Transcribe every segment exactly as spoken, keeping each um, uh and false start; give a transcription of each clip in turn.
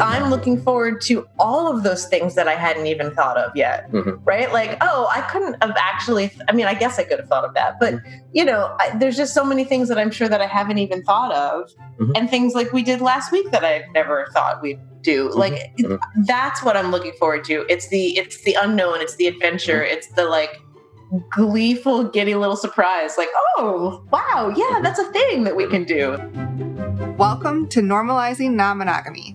I'm looking forward to all of those things that I hadn't even thought of yet, mm-hmm. right? Like, oh, I couldn't have actually, th- I mean, I guess I could have thought of that, but you know, I, there's just so many things that I'm sure that I haven't even thought of mm-hmm. and things like we did last week that I never thought we'd do. Mm-hmm. Like, mm-hmm. that's what I'm looking forward to. It's the, it's the unknown, it's the adventure, mm-hmm. it's the like gleeful, giddy little surprise. Like, oh, wow, yeah, that's a thing that we can do. Welcome to Normalizing Non-Monogamy,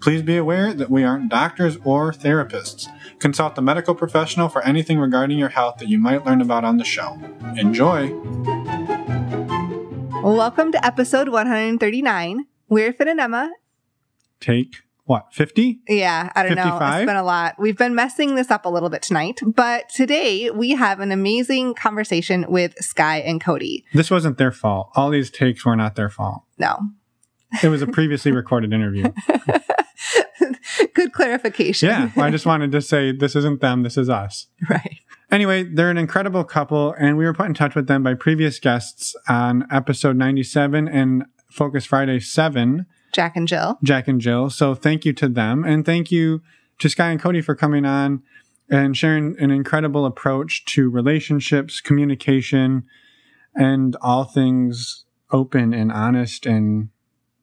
Please be aware that we aren't doctors or therapists. Consult a medical professional for anything regarding your health that you might learn about on the show. Enjoy! Welcome to episode one thirty-nine. We're Finn and Emma. Take, what, fifty? Yeah, I don't fifty-five? Know. It's been a lot. We've been messing this up a little bit tonight, but today we have an amazing conversation with Sky and Cody. This wasn't their fault. All these takes were not their fault. No. It was a previously recorded interview. Good clarification. Yeah, well, I just wanted to say this isn't them, this is us. Right. Anyway, they're an incredible couple, and we were put in touch with them by previous guests on episode ninety-seven and Focus Friday seven. Jack and Jill. Jack and Jill. So thank you to them, and thank you to Sky and Cody for coming on and sharing an incredible approach to relationships, communication, and all things open and honest and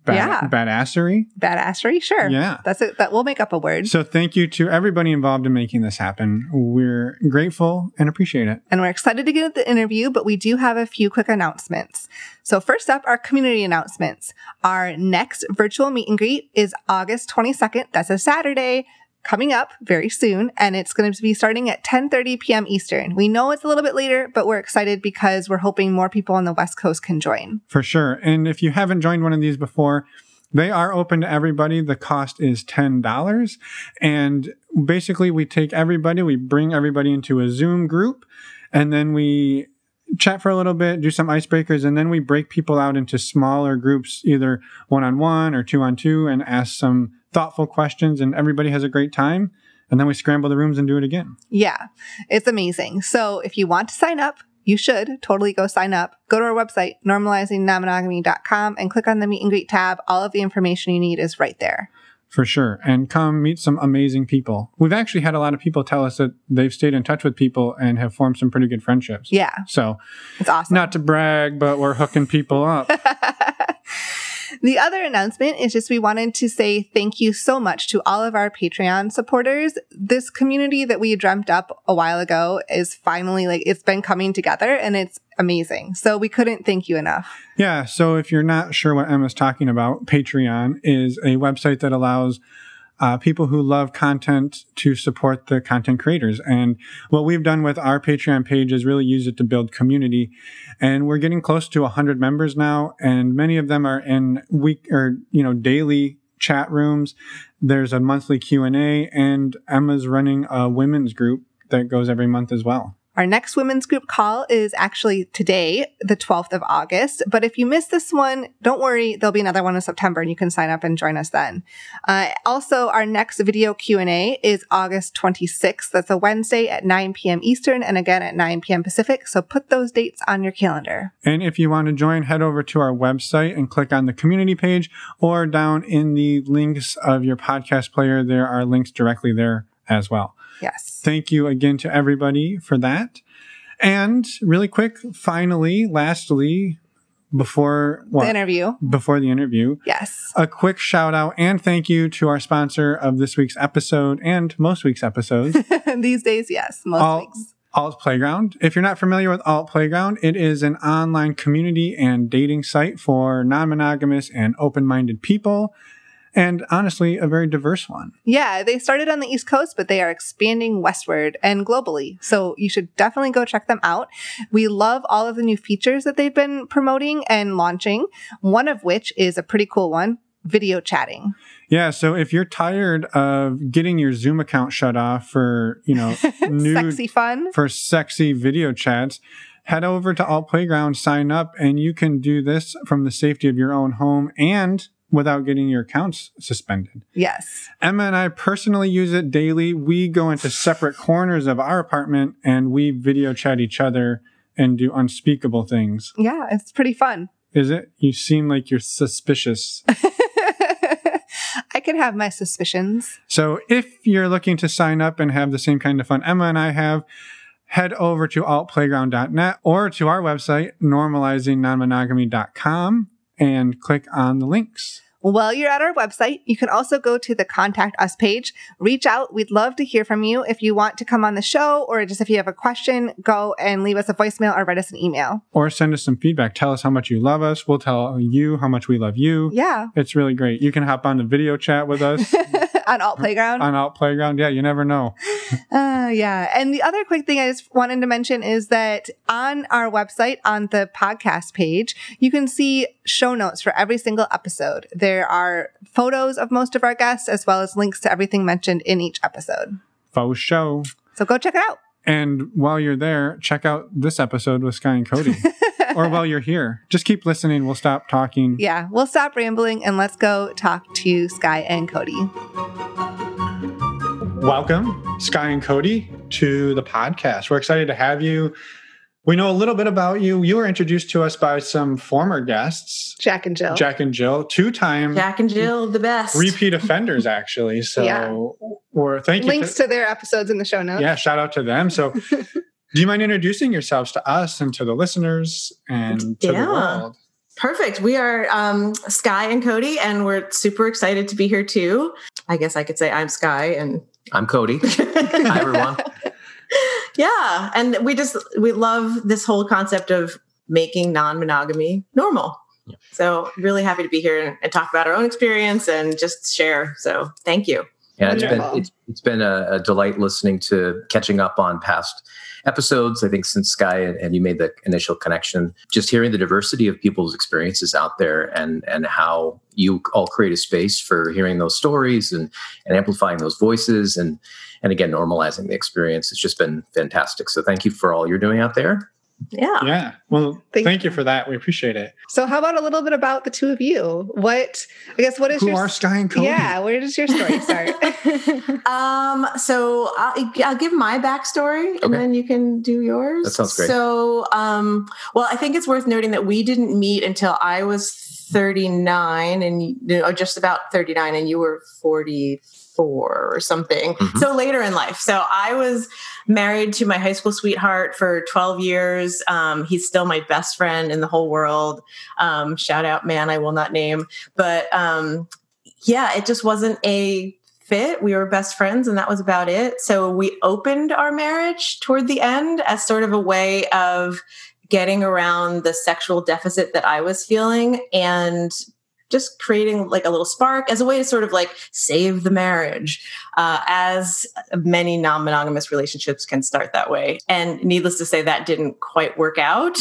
Bad, yeah. Badassery? Badassery, sure. Yeah. That's it. That will make up a word. So thank you to everybody involved in making this happen. We're grateful and appreciate it. And we're excited to get at the interview, but we do have a few quick announcements. So first up, our community announcements. Our next virtual meet and greet is August twenty-second. That's a Saturday. Coming up very soon, and it's going to be starting at ten thirty p.m. Eastern. We know it's a little bit later, but we're excited because we're hoping more people on the West Coast can join. For sure. And if you haven't joined one of these before, they are open to everybody. The cost is ten dollars. And basically, we take everybody, we bring everybody into a Zoom group, and then we chat for a little bit, do some icebreakers, and then we break people out into smaller groups, either one-on-one or two-on-two, and ask some thoughtful questions, and everybody has a great time. And then we scramble the rooms and do it again. Yeah, it's amazing. So if you want to sign up, you should totally go sign up. Go to our website, normalizing non monogamy dot com, and click on the meet and greet tab. All of the information you need is right there. For sure. And come meet some amazing people. We've actually had a lot of people tell us that they've stayed in touch with people and have formed some pretty good friendships. Yeah. So it's awesome. Not to brag, but we're hooking people up. The other announcement is just we wanted to say thank you so much to all of our Patreon supporters. This community that we dreamt up a while ago is finally like it's been coming together and it's amazing. So we couldn't thank you enough. Yeah. So if you're not sure what Emma's talking about, Patreon is a website that allows uh, people who love content to support the content creators. And what we've done with our Patreon page is really use it to build community. And we're getting close to one hundred members now, and many of them are in week or, you know, daily chat rooms. There's a monthly Q and A, and Emma's running a women's group that goes every month as well. Our next women's group call is actually today, the twelfth of August. But if you missed this one, don't worry. There'll be another one in September, and you can sign up and join us then. Uh, also, our next video Q and A is August twenty-sixth. That's a Wednesday at nine p.m. Eastern and again at nine p.m. Pacific. So put those dates on your calendar. And if you want to join, head over to our website and click on the community page, or down in the links of your podcast player, there are links directly there as well. Yes. Thank you again to everybody for that. And really quick, finally, lastly, before well, the interview, before the interview, yes, a quick shout out and thank you to our sponsor of this week's episode and most weeks' episodes. These days, yes, most Alt, weeks. Alt Playground. If you're not familiar with Alt Playground, it is an online community and dating site for non-monogamous and open-minded people. And honestly, a very diverse one. Yeah, they started on the East Coast, but they are expanding westward and globally. So you should definitely go check them out. We love all of the new features that they've been promoting and launching, one of which is a pretty cool one, video chatting. Yeah, so if you're tired of getting your Zoom account shut off for, you know, new, sexy fun, for sexy video chats, head over to Alt Playground, sign up, and you can do this from the safety of your own home and without getting your accounts suspended. Yes. Emma and I personally use it daily. We go into separate corners of our apartment and we video chat each other and do unspeakable things. Yeah, it's pretty fun. Is it? You seem like you're suspicious. I could have my suspicions. So if you're looking to sign up and have the same kind of fun Emma and I have, head over to alt playground dot net or to our website, normalizing non monogamy dot com, and click on the links. While you're at our website, you can also go to the Contact Us page. Reach out. We'd love to hear from you. If you want to come on the show or just if you have a question, go and leave us a voicemail or write us an email. Or send us some feedback. Tell us how much you love us. We'll tell you how much we love you. Yeah. It's really great. You can hop on the video chat with us. On Alt Playground. On Alt Playground. Yeah, you never know. uh, yeah. And the other quick thing I just wanted to mention is that on our website, on the podcast page, you can see show notes for every single episode. There are photos of most of our guests, as well as links to everything mentioned in each episode. Faux show. So go check it out. And while you're there, check out this episode with Sky and Cody. Or while you're here. Just keep listening. We'll stop talking. Yeah, we'll stop rambling and let's go talk to Sky and Cody. Welcome, Sky and Cody, to the podcast. We're excited to have you. We know a little bit about you. You were introduced to us by some former guests. Jack and Jill. Jack and Jill. Two-time. Jack and Jill, the best. Repeat offenders, actually. So, yeah. Or thank you. Links to, to their episodes in the show notes. Yeah, shout out to them. So do you mind introducing yourselves to us and to the listeners and to yeah. the world? Perfect. We are um, Sky and Cody, and we're super excited to be here, too. I guess I could say I'm Sky and... I'm Cody. Hi, everyone. Yeah. And we just, we love this whole concept of making non-monogamy normal. Yeah. So really happy to be here and, and talk about our own experience and just share. So thank you. Yeah, it's Wonderful. been, it's, it's been a, a delight listening to catching up on past episodes. I think since Sky and, and you made the initial connection, just hearing the diversity of people's experiences out there and, and how you all create a space for hearing those stories and, and amplifying those voices and, and again, normalizing the experience. It's just been fantastic. So thank you for all you're doing out there. Yeah. Yeah. Well, thank, thank you for that. We appreciate it. So how about a little bit about the two of you? What, I guess, what is Who your... Who are Sky and Cody? Yeah, where does your story start? um. So I'll, I'll give my backstory okay. and then you can do yours. That sounds great. So, um, well, I think it's worth noting that we didn't meet until I was thirty-nine and you know, just about thirty-nine and you were forty-four or something. Mm-hmm. So later in life. So I was married to my high school sweetheart for twelve years. Um, he's still my best friend in the whole world. Um, shout out, man, I will not name, but, um, yeah, it just wasn't a fit. We were best friends and that was about it. So we opened our marriage toward the end as sort of a way of getting around the sexual deficit that I was feeling and just creating like a little spark as a way to sort of like save the marriage, uh, as many non-monogamous relationships can start that way. And needless to say, that didn't quite work out.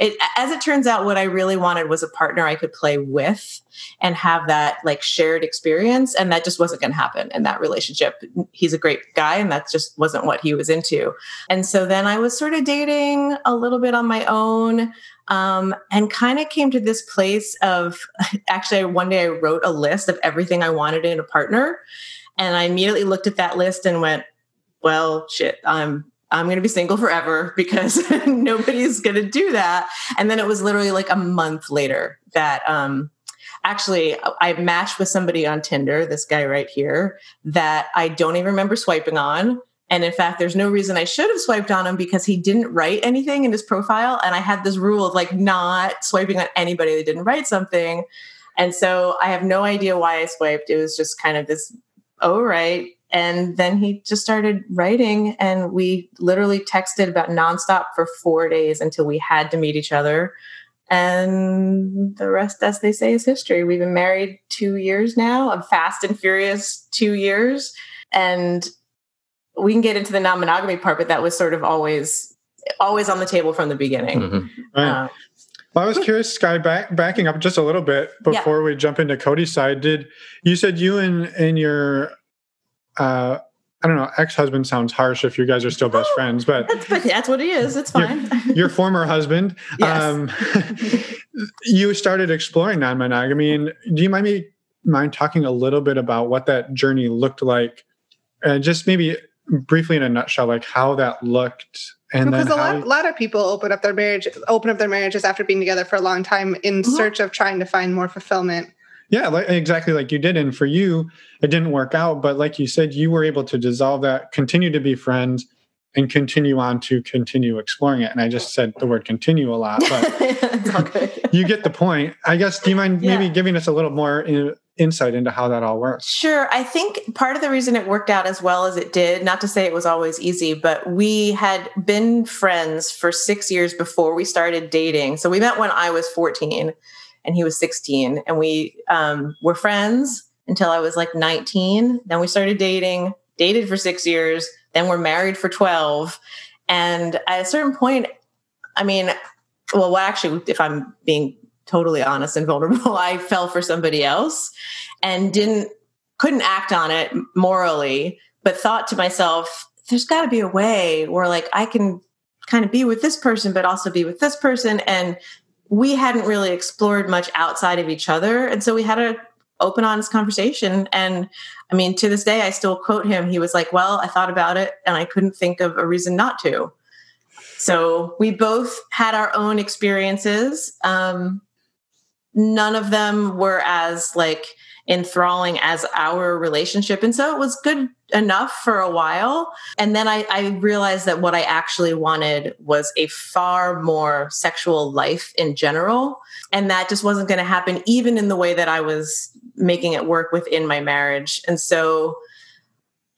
It, as it turns out, what I really wanted was a partner I could play with and have that like shared experience. And that just wasn't going to happen in that relationship. He's a great guy and that just wasn't what he was into. And so then I was sort of dating a little bit on my own. Um, and kind of came to this place of, actually, one day I wrote a list of everything I wanted in a partner. And I immediately looked at that list and went, well, shit, I'm, I'm going to be single forever because nobody's going to do that. And then it was literally like a month later that, um, actually I matched with somebody on Tinder, this guy right here that I don't even remember swiping on. And in fact, there's no reason I should have swiped on him because he didn't write anything in his profile. And I had this rule of like not swiping on anybody that didn't write something. And so I have no idea why I swiped. It was just kind of this, oh, right. And then he just started writing and we literally texted about nonstop for four days until we had to meet each other. And the rest, as they say, is history. We've been married two years now, a fast and furious two years. And we can get into the non-monogamy part, but that was sort of always, always on the table from the beginning. Mm-hmm. Right. Uh, well, I was curious, Sky, back, backing up just a little bit before yeah. we jump into Cody's side. Did you said you and and your, uh, I don't know, ex-husband sounds harsh if you guys are still best friends, but that's, but that's what it is. It's fine. your former husband, yes. um, you started exploring non-monogamy. And do you mind me mind talking a little bit about what that journey looked like? And uh, just maybe briefly in a nutshell, like how that looked. And because then a lot, you... lot of people open up their marriage, open up their marriages after being together for a long time in mm-hmm. search of trying to find more fulfillment. Yeah, like, exactly like you did. And for you, it didn't work out. But like you said, you were able to dissolve that, continue to be friends, and continue on to continue exploring it. And I just said the word continue a lot, but you get the point. I guess, do you mind yeah. maybe giving us a little more in, insight into how that all works? Sure. I think part of the reason it worked out as well as it did, not to say it was always easy, but we had been friends for six years before we started dating. So we met when I was fourteen. And he was sixteen, and we um, were friends until I was like nineteen. Then we started dating, dated for six years, then we're married for twelve. And at a certain point, I mean, well, actually, if I'm being totally honest and vulnerable, I fell for somebody else and didn't, couldn't act on it morally, but thought to myself, there's got to be a way where like I can kind of be with this person, but also be with this person. And we hadn't really explored much outside of each other. And so we had an open, honest conversation. And I mean, to this day, I still quote him. He was like, well, I thought about it and I couldn't think of a reason not to. So we both had our own experiences. Um, none of them were as like enthralling as our relationship. And so it was good enough for a while. And then I, I realized that what I actually wanted was a far more sexual life in general. And that just wasn't going to happen even in the way that I was making it work within my marriage. And so,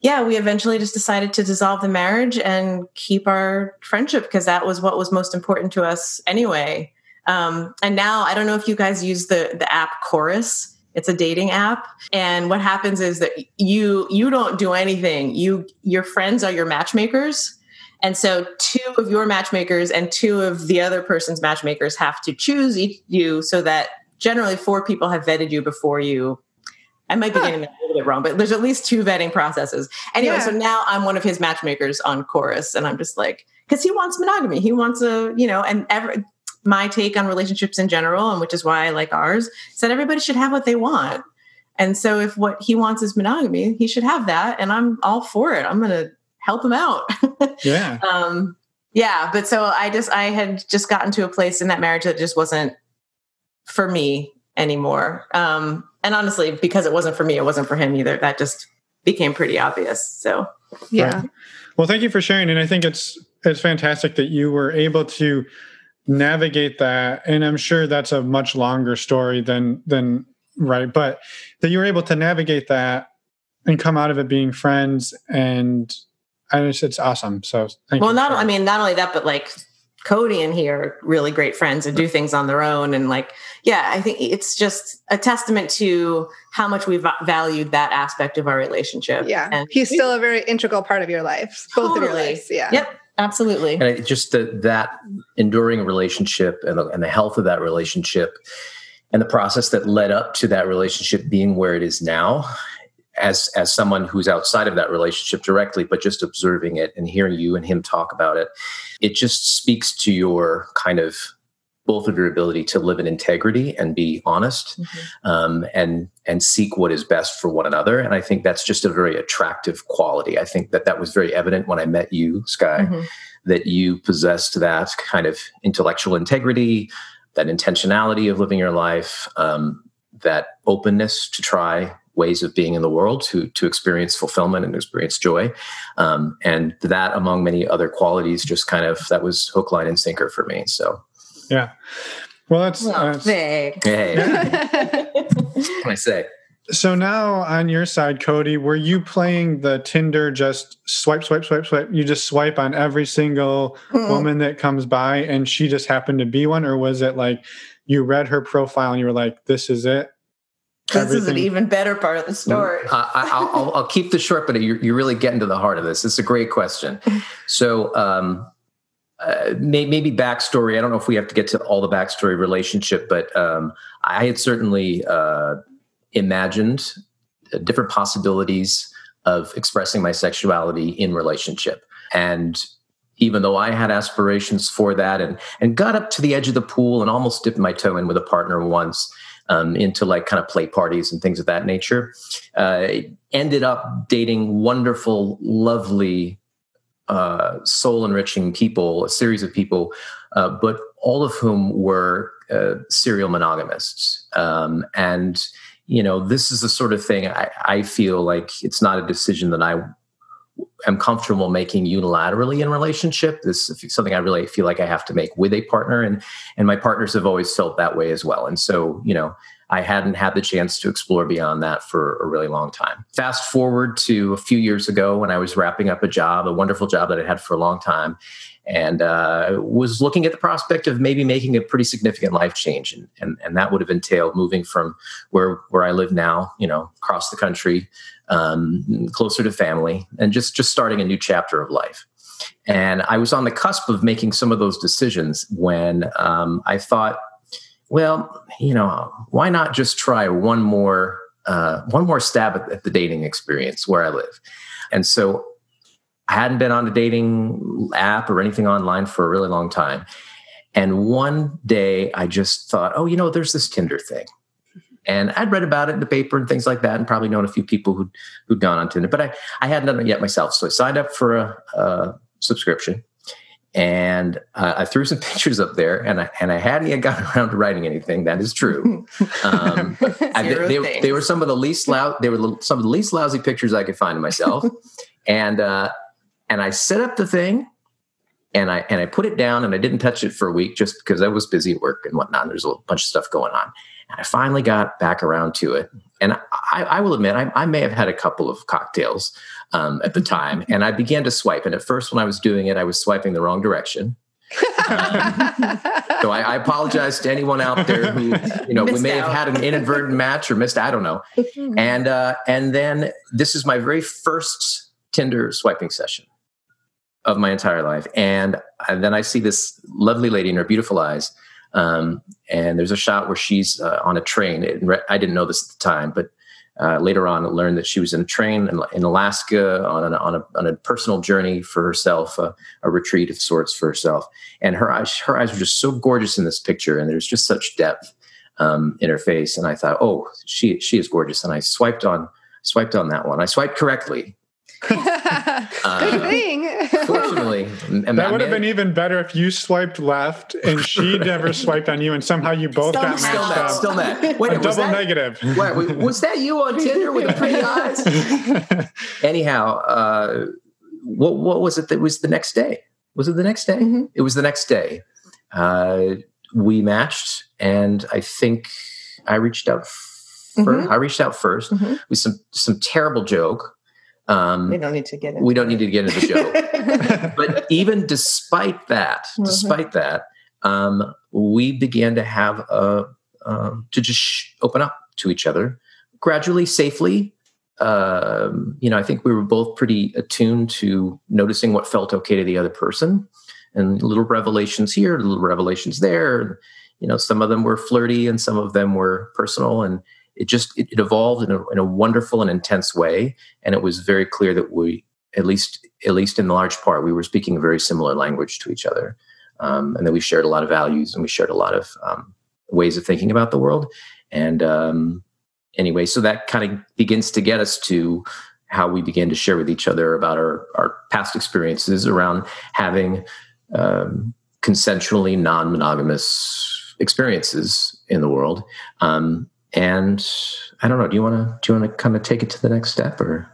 yeah, we eventually just decided to dissolve the marriage and keep our friendship because that was what was most important to us anyway. Um, and now I don't know if you guys use the, the app Chorus. It's a dating app. And what happens is that you you don't do anything. You your friends are your matchmakers. And so two of your matchmakers and two of the other person's matchmakers have to choose each you so that generally four people have vetted you before you. I might be huh. getting that a little bit wrong, but there's at least two vetting processes. Anyway, yeah. So now I'm one of his matchmakers on Chorus. And I'm just like, because he wants monogamy. He wants a, you know, and every... my take on relationships in general, and which is why I like ours, is that everybody should have what they want. And so if what he wants is monogamy, he should have that. And I'm all for it. I'm going to help him out. Yeah. um, yeah. But so I just, I had just gotten to a place in that marriage that just wasn't for me anymore. Um, and honestly, because it wasn't for me, it wasn't for him either. That just became pretty obvious. So, yeah. Right. Well, thank you for sharing. And I think it's, it's fantastic that you were able to navigate that. And I'm sure that's a much longer story than, than right. But that you were able to navigate that and come out of it being friends. And I just, it's awesome. So thank well, you. Well, not, I mean, not only that, but like Cody and he are really great friends and do things on their own. And like, yeah, I think it's just a testament to how much we've valued that aspect of our relationship. Yeah. And he's still a very integral part of your life. Both totally. Of your lives. Yeah. Yep. Absolutely. And just the, that enduring relationship and the, and the health of that relationship and the process that led up to that relationship being where it is now as, as someone who's outside of that relationship directly, but just observing it and hearing you and him talk about it, it just speaks to your kind of both of your ability to live in integrity and be honest, mm-hmm. um, and and seek what is best for one another. And I think that's just a very attractive quality. I think that that was very evident when I met you, Skye, mm-hmm. that you possessed that kind of intellectual integrity, that intentionality of living your life, um, that openness to try ways of being in the world, to to experience fulfillment and experience joy. Um, and that, among many other qualities, just kind of, that was hook, line, and sinker for me, so... Yeah. Well, that's... Well, uh, thanks. Hey. What can I say? So now on your side, Cody, were you playing the Tinder just swipe, swipe, swipe, swipe? You just swipe on every single mm-hmm. woman that comes by and she just happened to be one? Or was it like you read her profile and you were like, this is it? This Everything. Is an even better part of the story. uh, I, I'll, I'll keep this short, but you're, you're really getting to the heart of this. It's a great question. So... um Uh, may, maybe backstory. I don't know if we have to get to all the backstory relationship, but um, I had certainly uh, imagined different possibilities of expressing my sexuality in relationship. And even though I had aspirations for that, and and got up to the edge of the pool and almost dipped my toe in with a partner once um, into like kind of play parties and things of that nature. Uh, ended up dating wonderful, lovely, uh, soul-enriching people, a series of people, uh, but all of whom were uh, serial monogamists. Um, and, you know, this is the sort of thing I, I feel like it's not a decision that I am comfortable making unilaterally in relationship. This is something I really feel like I have to make with a partner. And, and my partners have always felt that way as well. And so, you know, I hadn't had the chance to explore beyond that for a really long time. Fast forward to a few years ago when I was wrapping up a job, a wonderful job that I had for a long time, and uh, was looking at the prospect of maybe making a pretty significant life change. And, and, and that would have entailed moving from where, where I live now, you know, across the country, um, closer to family, and just, just starting a new chapter of life. And I was on the cusp of making some of those decisions when um, I thought, well, you know, why not just try one more, uh, one more stab at, at the dating experience where I live? And so I hadn't been on a dating app or anything online for a really long time. And one day I just thought, oh, you know, there's this Tinder thing. And I'd read about it in the paper and things like that, and probably known a few people who'd, who'd gone on Tinder, but I, I hadn't done it yet myself. So I signed up for a, a subscription, and uh, I threw some pictures up there, and I, and I hadn't yet gotten around to writing anything. That is true. Um, I, they, they, they were some of the least loud. They were some of the least lousy pictures I could find of myself. and, uh, And I set up the thing, and I and I put it down, and I didn't touch it for a week just because I was busy at work and whatnot. There's a bunch of stuff going on. And I finally got back around to it. And I, I will admit, I, I may have had a couple of cocktails um, at the time. And I began to swipe. And at first, when I was doing it, I was swiping the wrong direction. um, so I, I apologize to anyone out there who, you know, missed we may out. have had an inadvertent match or missed, I don't know. And uh, and then this is my very first Tinder swiping session of my entire life. And, and then I see this lovely lady in her beautiful eyes. Um, and there's a shot where she's uh, on a train. It, I didn't know this at the time, but uh, later on I learned that she was in a train in, in Alaska on, an, on, a, on a personal journey for herself, uh, a retreat of sorts for herself. And her eyes, her eyes were just so gorgeous in this picture. And there's just such depth um, in her face. And I thought, oh, she, she is gorgeous. And I swiped on, swiped on that one. I swiped correctly. Good thing. Um, fortunately, that would have been even better if you swiped left and she never swiped on you, and somehow you both still, got still matched that, up. Still that. Wait, a double that, negative. Wait, was that you on Tinder with the pretty eyes? Anyhow, uh, what what was it that was the next day? Was it the next day? Mm-hmm. It was the next day. Uh, we matched, and I think I reached out. Fir- mm-hmm. I reached out first mm-hmm. with some some terrible joke. Um, we don't need to get into we don't need to get into the show. But even despite that, mm-hmm. despite that, um, we began to have a, uh, to just sh- open up to each other gradually, safely. Um, you know, I think we were both pretty attuned to noticing what felt okay to the other person, and little revelations here, little revelations there. You know, some of them were flirty, and some of them were personal, and it just it, it evolved in a, in a wonderful and intense way, and it was very clear that we, at least at least in large part, we were speaking a very similar language to each other, um, and that we shared a lot of values, and we shared a lot of um, ways of thinking about the world. And um, anyway, so that kind of begins to get us to how we begin to share with each other about our, our past experiences around having um, consensually non-monogamous experiences in the world. Um, And I don't know. Do you want to do you want to kind of take it to the next step, or?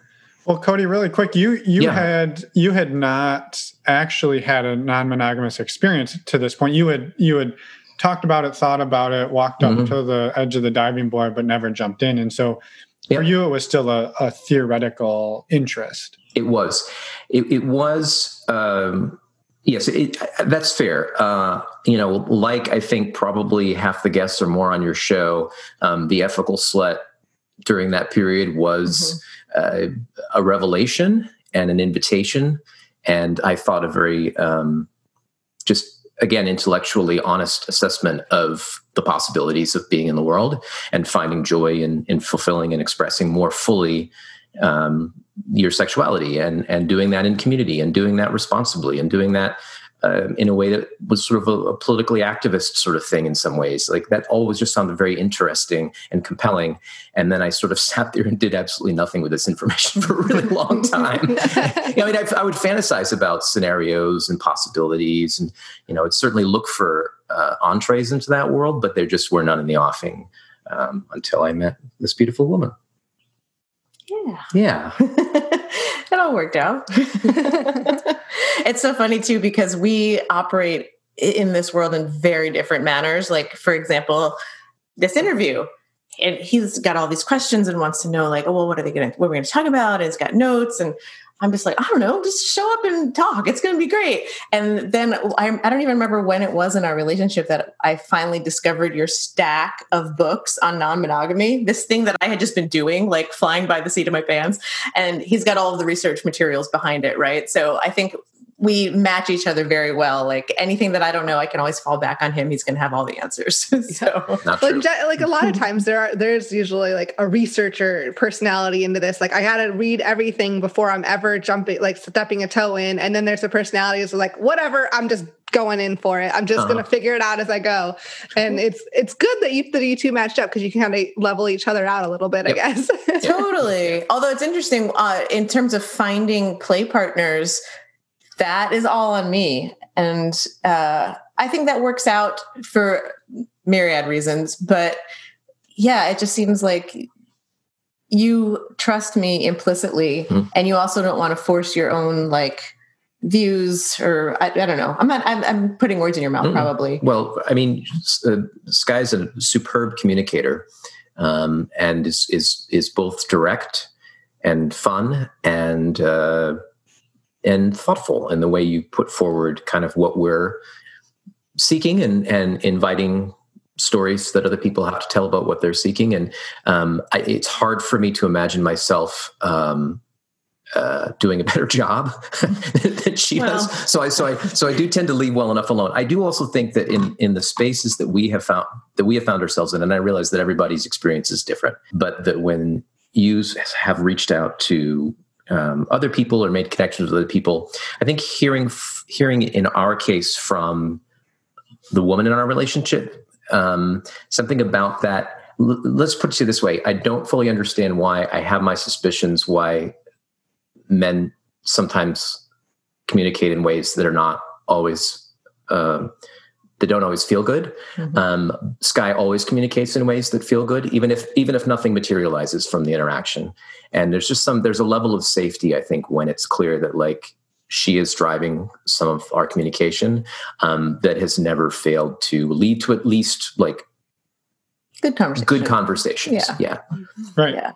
Well, Cody, really quick, you you yeah. had you had not actually had a non-monogamous experience to this point. You had you had talked about it, thought about it, walked up mm-hmm. to the edge of the diving board, but never jumped in. And so, yep. for you, it was still a, a theoretical interest. It was, it, it was. Um, Yes, it, that's fair. Uh, you know, like I think probably half the guests or more on your show, um, The Ethical Slut during that period was mm-hmm. uh, a revelation and an invitation. And I thought a very um, just, again, intellectually honest assessment of the possibilities of being in the world and finding joy in, in fulfilling and expressing more fully um, your sexuality and, and doing that in community and doing that responsibly and doing that uh, in a way that was sort of a, a politically activist sort of thing in some ways. Like that always just sounded very interesting and compelling. And then I sort of sat there and did absolutely nothing with this information for a really long time. I mean, I, I would fantasize about scenarios and possibilities and, you know, I'd certainly look for uh, entrees into that world, but there just were none in the offing um, until I met this beautiful woman. Yeah. Yeah. It all worked out. It's so funny too, because we operate in this world in very different manners. Like, for example, this interview, and he's got all these questions and wants to know, like, oh, well, what are they going to, what are we going to talk about? And it's got notes. And I'm just like, I don't know, just show up and talk. It's going to be great. And then I, I don't even remember when it was in our relationship that I finally discovered your stack of books on non-monogamy, this thing that I had just been doing, like flying by the seat of my pants. And he's got all of the research materials behind it, right? So I think we match each other very well. Like anything that I don't know, I can always fall back on him. He's going to have all the answers. So, like, like a lot of times there are, there's usually like a researcher personality into this. Like I got to read everything before I'm ever jumping, like stepping a toe in. And then there's a personality that's like, whatever, I'm just going in for it. I'm just uh-huh. going to figure it out as I go. And it's, it's good that you, that you two matched up, because you can kind of level each other out a little bit, yep. I guess. Totally. Although it's interesting uh, in terms of finding play partners, that is all on me. And uh, I think that works out for myriad reasons. But yeah, it just seems like you trust me implicitly. Mm-hmm. And you also don't want to force your own like views or I, I don't know. I'm not, I'm, I'm putting words in your mouth, mm-hmm. probably. Well, I mean, uh, Sky's a superb communicator um, and is, is, is both direct and fun and, uh, and thoughtful in the way you put forward kind of what we're seeking and, and inviting stories that other people have to tell about what they're seeking. And um, I, it's hard for me to imagine myself um, uh, doing a better job than she well. does. So I, so I, so I do tend to leave well enough alone. I do also think that in, in the spaces that we have found, that we have found ourselves in, and I realize that everybody's experience is different, but that when you have reached out to Um, other people or made connections with other people, I think hearing, f- hearing in our case from the woman in our relationship, um, something about that. L- let's put it this way. I don't fully understand why I have my suspicions, why men sometimes communicate in ways that are not always, uh, that don't always feel good. Mm-hmm. Um, Sky always communicates in ways that feel good, even if, even if nothing materializes from the interaction. And there's just some, there's a level of safety, I think, when it's clear that like she is driving some of our communication um, that has never failed to lead to at least like good conversations. Good conversations. Yeah. yeah. Right. Yeah.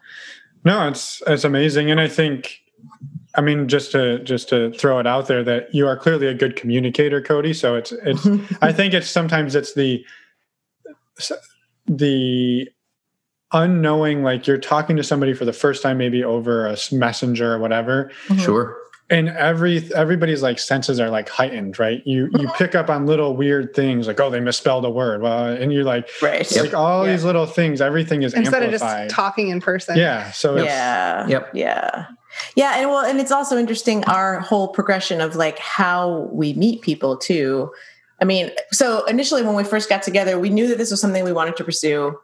No, it's, it's amazing. And I think, I mean, just to just to throw it out there that you are clearly a good communicator, Cody. So it's it's. I think it's sometimes it's the the unknowing, like you're talking to somebody for the first time, maybe over a messenger or whatever. Mm-hmm. Sure. And every everybody's like senses are like heightened, right? You you pick up on little weird things, like oh, they misspelled a word, well, and you're like, right. like all yeah. these little things. Everything is instead amplified. of just talking in person. Yeah. So yeah. It's, yep. Yeah. Yeah. And well, and it's also interesting, our whole progression of like how we meet people too. I mean, so initially when we first got together, we knew that this was something we wanted to pursue.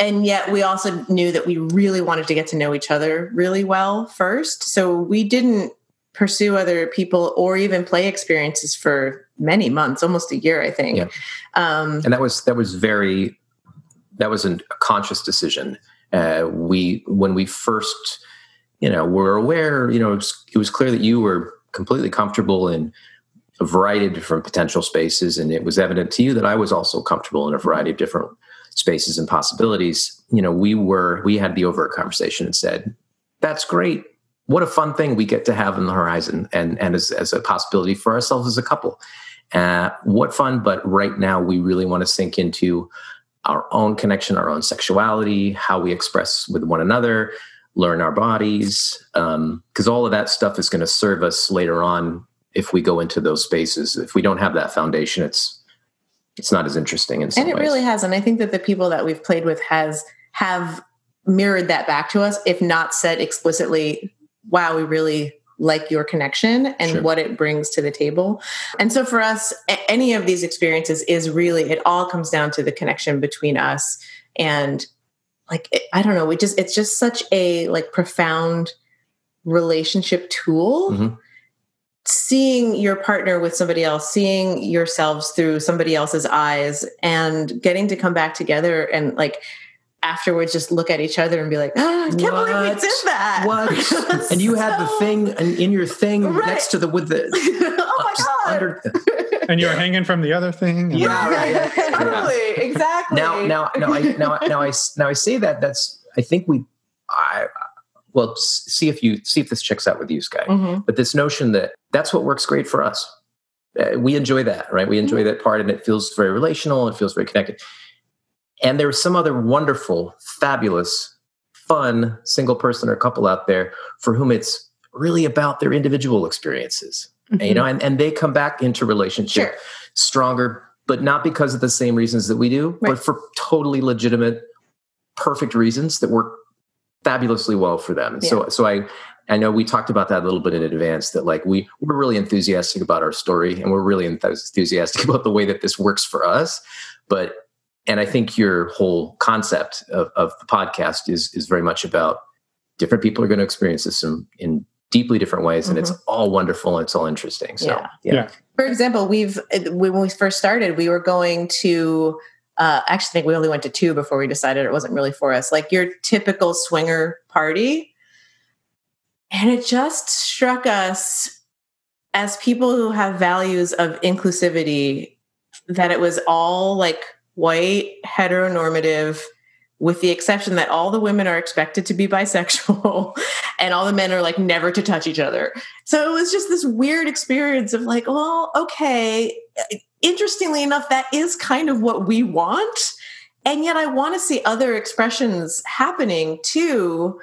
And yet we also knew that we really wanted to get to know each other really well first. So we didn't pursue other people or even play experiences for many months, almost a year, I think. Yeah. Um, and that was, that was very, that was a conscious decision. Uh, we, when we first, you know, were aware, you know, it was, it was clear that you were completely comfortable in a variety of different potential spaces. And it was evident to you that I was also comfortable in a variety of different spaces and possibilities. You know, we were, we had the overt conversation and said, that's great. What a fun thing we get to have on the horizon and, and as, as a possibility for ourselves as a couple. Uh, what fun. But right now we really want to sink into our own connection, our own sexuality, how we express with one another, learn our bodies, um, because all of that stuff is going to serve us later on if we go into those spaces. If we don't have that foundation, it's it's not as interesting in some ways. And it really has. And I think that the people that we've played with has have mirrored that back to us, if not said explicitly, wow, we really like your connection and sure. what it brings to the table. And so for us, any of these experiences is really, it all comes down to the connection between us and like, it, I don't know, we just, it's just such a like profound relationship tool. Mm-hmm. Seeing your partner with somebody else, seeing yourselves through somebody else's eyes and getting to come back together and like afterwards just look at each other and be like, oh, I can't what? believe we did that. What? And you so... had the thing in, in your thing right. next to the, with the, oh my God. Under, and you're yeah. hanging from the other thing. And yeah, right, right, right. Totally. Exactly. Now, now, now I, now, now I, now I say that that's, I think we, I, well, see if you see if this checks out with you, Skye. Mm-hmm. But this notion that that's what works great for us. Uh, we enjoy that, right? We enjoy mm-hmm. that part, and it feels very relational. It feels very connected. And there is some other wonderful, fabulous, fun single person or couple out there for whom it's really about their individual experiences, mm-hmm. and, you know, and, and they come back into relationship sure. stronger, but not because of the same reasons that we do, right. but for totally legitimate, perfect reasons that work fabulously well for them. And yeah. so, so I, I know we talked about that a little bit in advance, that like we, we're really enthusiastic about our story and we're really enthusiastic about the way that this works for us. But, and I think your whole concept of, of the podcast is, is very much about different people are going to experience this in, in deeply different ways. Mm-hmm. And it's all wonderful. And it's all interesting. So, yeah. yeah. yeah. For example, we've, when we first started, we were going to, Uh, actually, I actually think we only went to two before we decided it wasn't really for us. Like your typical swinger party. And it just struck us as people who have values of inclusivity that it was all like white, heteronormative, with the exception that all the women are expected to be bisexual and all the men are like never to touch each other. So it was just this weird experience of like, well, okay. Interestingly enough, that is kind of what we want. And yet I want to see other expressions happening too.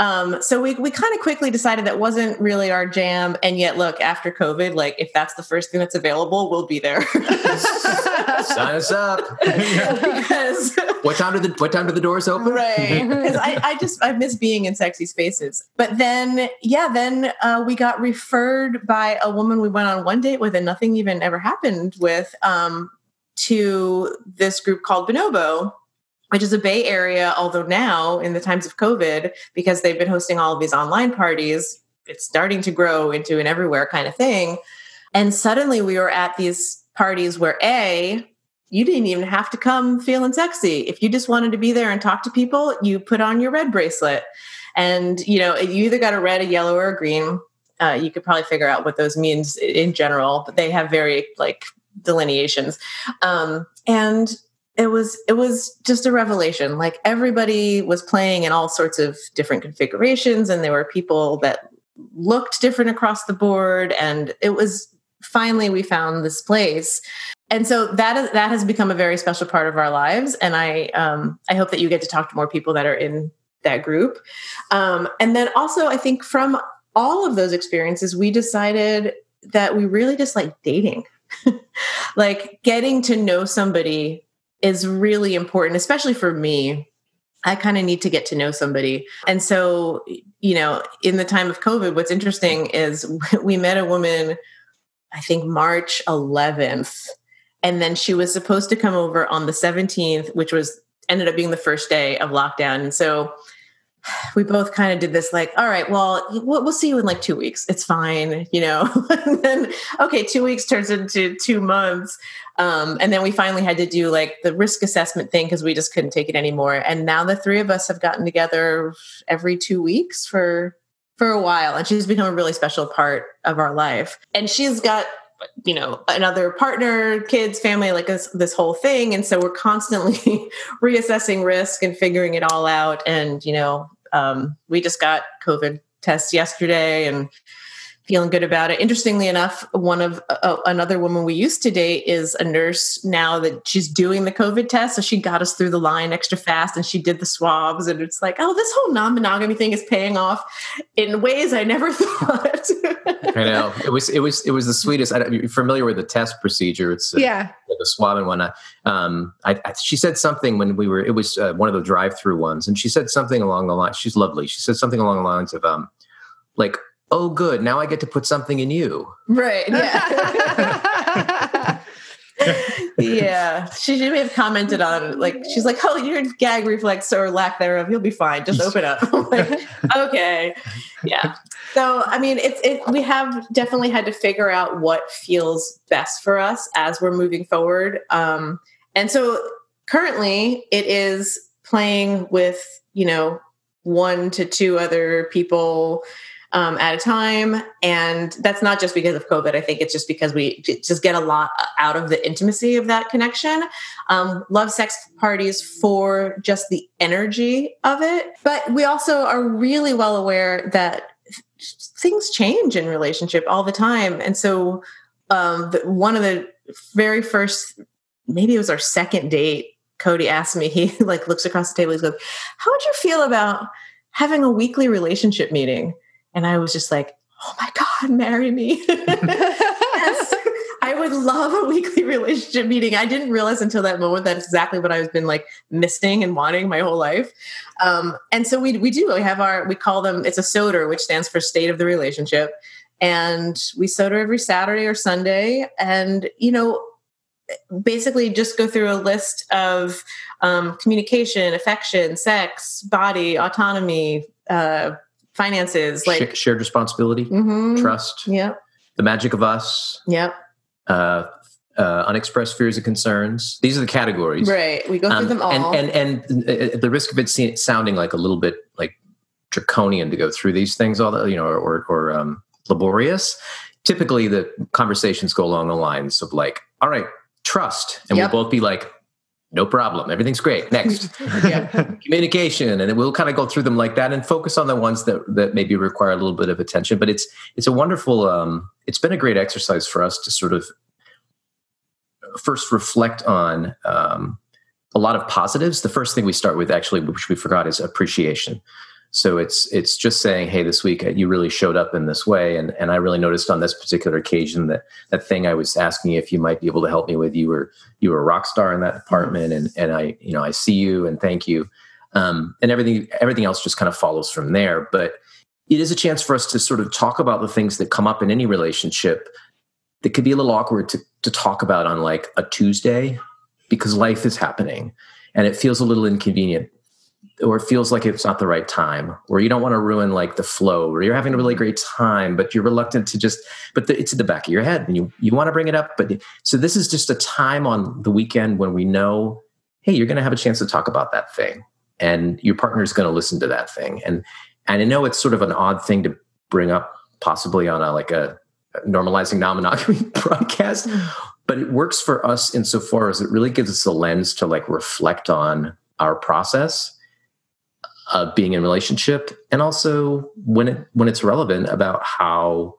Um, so we we kind of quickly decided that wasn't really our jam. And yet, look, after COVID, like if that's the first thing that's available, we'll be there. Sign us up. Because, what time do the what time do the doors open? Right. Because I, I just I miss being in sexy spaces. But then yeah, then uh, we got referred by a woman we went on one date with, and nothing even ever happened with, um, to this group called Bonobo, which is a Bay Area, although now in the times of COVID, because they've been hosting all of these online parties, it's starting to grow into an everywhere kind of thing. And suddenly we were at these parties where A, you didn't even have to come feeling sexy. If you just wanted to be there and talk to people, you put on your red bracelet. And, you know, you either got a red, a yellow, or a green. Uh, you could probably figure out what those means in general, but they have very like delineations. Um, and It was it was just a revelation. Like everybody was playing in all sorts of different configurations, and there were people that looked different across the board. And it was finally we found this place, and so that is that has become a very special part of our lives. And I um, I hope that you get to talk to more people that are in that group. Um, and then also I think from all of those experiences, we decided that we really just like dating, like getting to know somebody is really important, especially for me. I kind of need to get to know somebody. And so, you know, in the time of COVID, what's interesting is we met a woman, I think March eleventh, and then she was supposed to come over on the seventeenth, which was ended up being the first day of lockdown. And so we both kind of did this like, all right, well, we'll see you in like two weeks. It's fine. You know, and then, okay, two weeks turns into two months. Um, and then we finally had to do like the risk assessment thing because we just couldn't take it anymore. And now the three of us have gotten together every two weeks for, for a while. And she's become a really special part of our life. And she's got, you know, another partner, kids, family, like this, this whole thing. And so we're constantly reassessing risk and figuring it all out. And, you know, um, we just got COVID tests yesterday and feeling good about it. Interestingly enough, one of uh, another woman we used to date is a nurse now that she's doing the COVID test. So she got us through the line extra fast and she did the swabs. And it's like, oh, this whole non-monogamy thing is paying off in ways I never thought. I know. It was, it was, it was the sweetest. I don't, you're familiar with the test procedure. It's uh, yeah. the swab and whatnot. Um, I, I, she said something when we were, it was uh, one of the drive-through ones. And she said something along the line. She's lovely. She said something along the lines of um, like, oh, good. Now I get to put something in you. Right. Yeah. yeah. She may have commented on, like, she's like, oh, your gag reflex or lack thereof. You'll be fine. Just open up. Like, okay. Yeah. So, I mean, it's, it, we have definitely had to figure out what feels best for us as we're moving forward. Um, and so currently it is playing with, you know, one to two other people Um, at a time. And that's not just because of COVID. I think it's just because we just get a lot out of the intimacy of that connection. Um, love sex parties for just the energy of it. But we also are really well aware that things change in relationship all the time. And so um, the, one of the very first, maybe it was our second date, Cody asked me, he like looks across the table, he's like, how would you feel about having a weekly relationship meeting? And I was just like, oh my God, marry me. Yes, I would love a weekly relationship meeting. I didn't realize until that moment that's exactly what I've been like missing and wanting my whole life. Um, and so we we do, we have our, we call them, it's a SOTR, which stands for State of the Relationship. And we SOTR every Saturday or Sunday. And, you know, basically just go through a list of um, communication, affection, sex, body, autonomy, uh finances, like shared responsibility, mm-hmm. trust, yep. the magic of us, yep. uh, uh, unexpressed fears and concerns. These are the categories. Right. We go through um, them all. And, and, and at the risk of it seeing, sounding like a little bit like draconian to go through these things, although, you know, or, or, or um, laborious, typically the conversations go along the lines of like, all right, trust. And yep. we'll both be like, no problem. Everything's great. Next. Communication. And we'll kind of go through them like that and focus on the ones that, that maybe require a little bit of attention. But it's it's a wonderful, um, it's been a great exercise for us to sort of first reflect on um, a lot of positives. The first thing we start with actually, which we forgot, is appreciation. So it's it's just saying, hey, this week you really showed up in this way. And, and I really noticed on this particular occasion that that thing I was asking you if you might be able to help me with, you were you were a rock star in that department. And and I, you know, I see you and thank you. Um, and everything everything else just kind of follows from there. But it is a chance for us to sort of talk about the things that come up in any relationship that could be a little awkward to, to talk about on like a Tuesday, because life is happening and it feels a little inconvenient, or it feels like it's not the right time, or you don't want to ruin like the flow, or you're having a really great time, but you're reluctant to just, but the, it's in the back of your head and you, you want to bring it up. But so this is just a time on the weekend when we know, hey, you're going to have a chance to talk about that thing and your partner is going to listen to that thing. And, and I know it's sort of an odd thing to bring up possibly on a, like a normalizing non-monogamy broadcast, but it works for us insofar as it really gives us a lens to like reflect on our process of being in a relationship, and also when it when it's relevant about how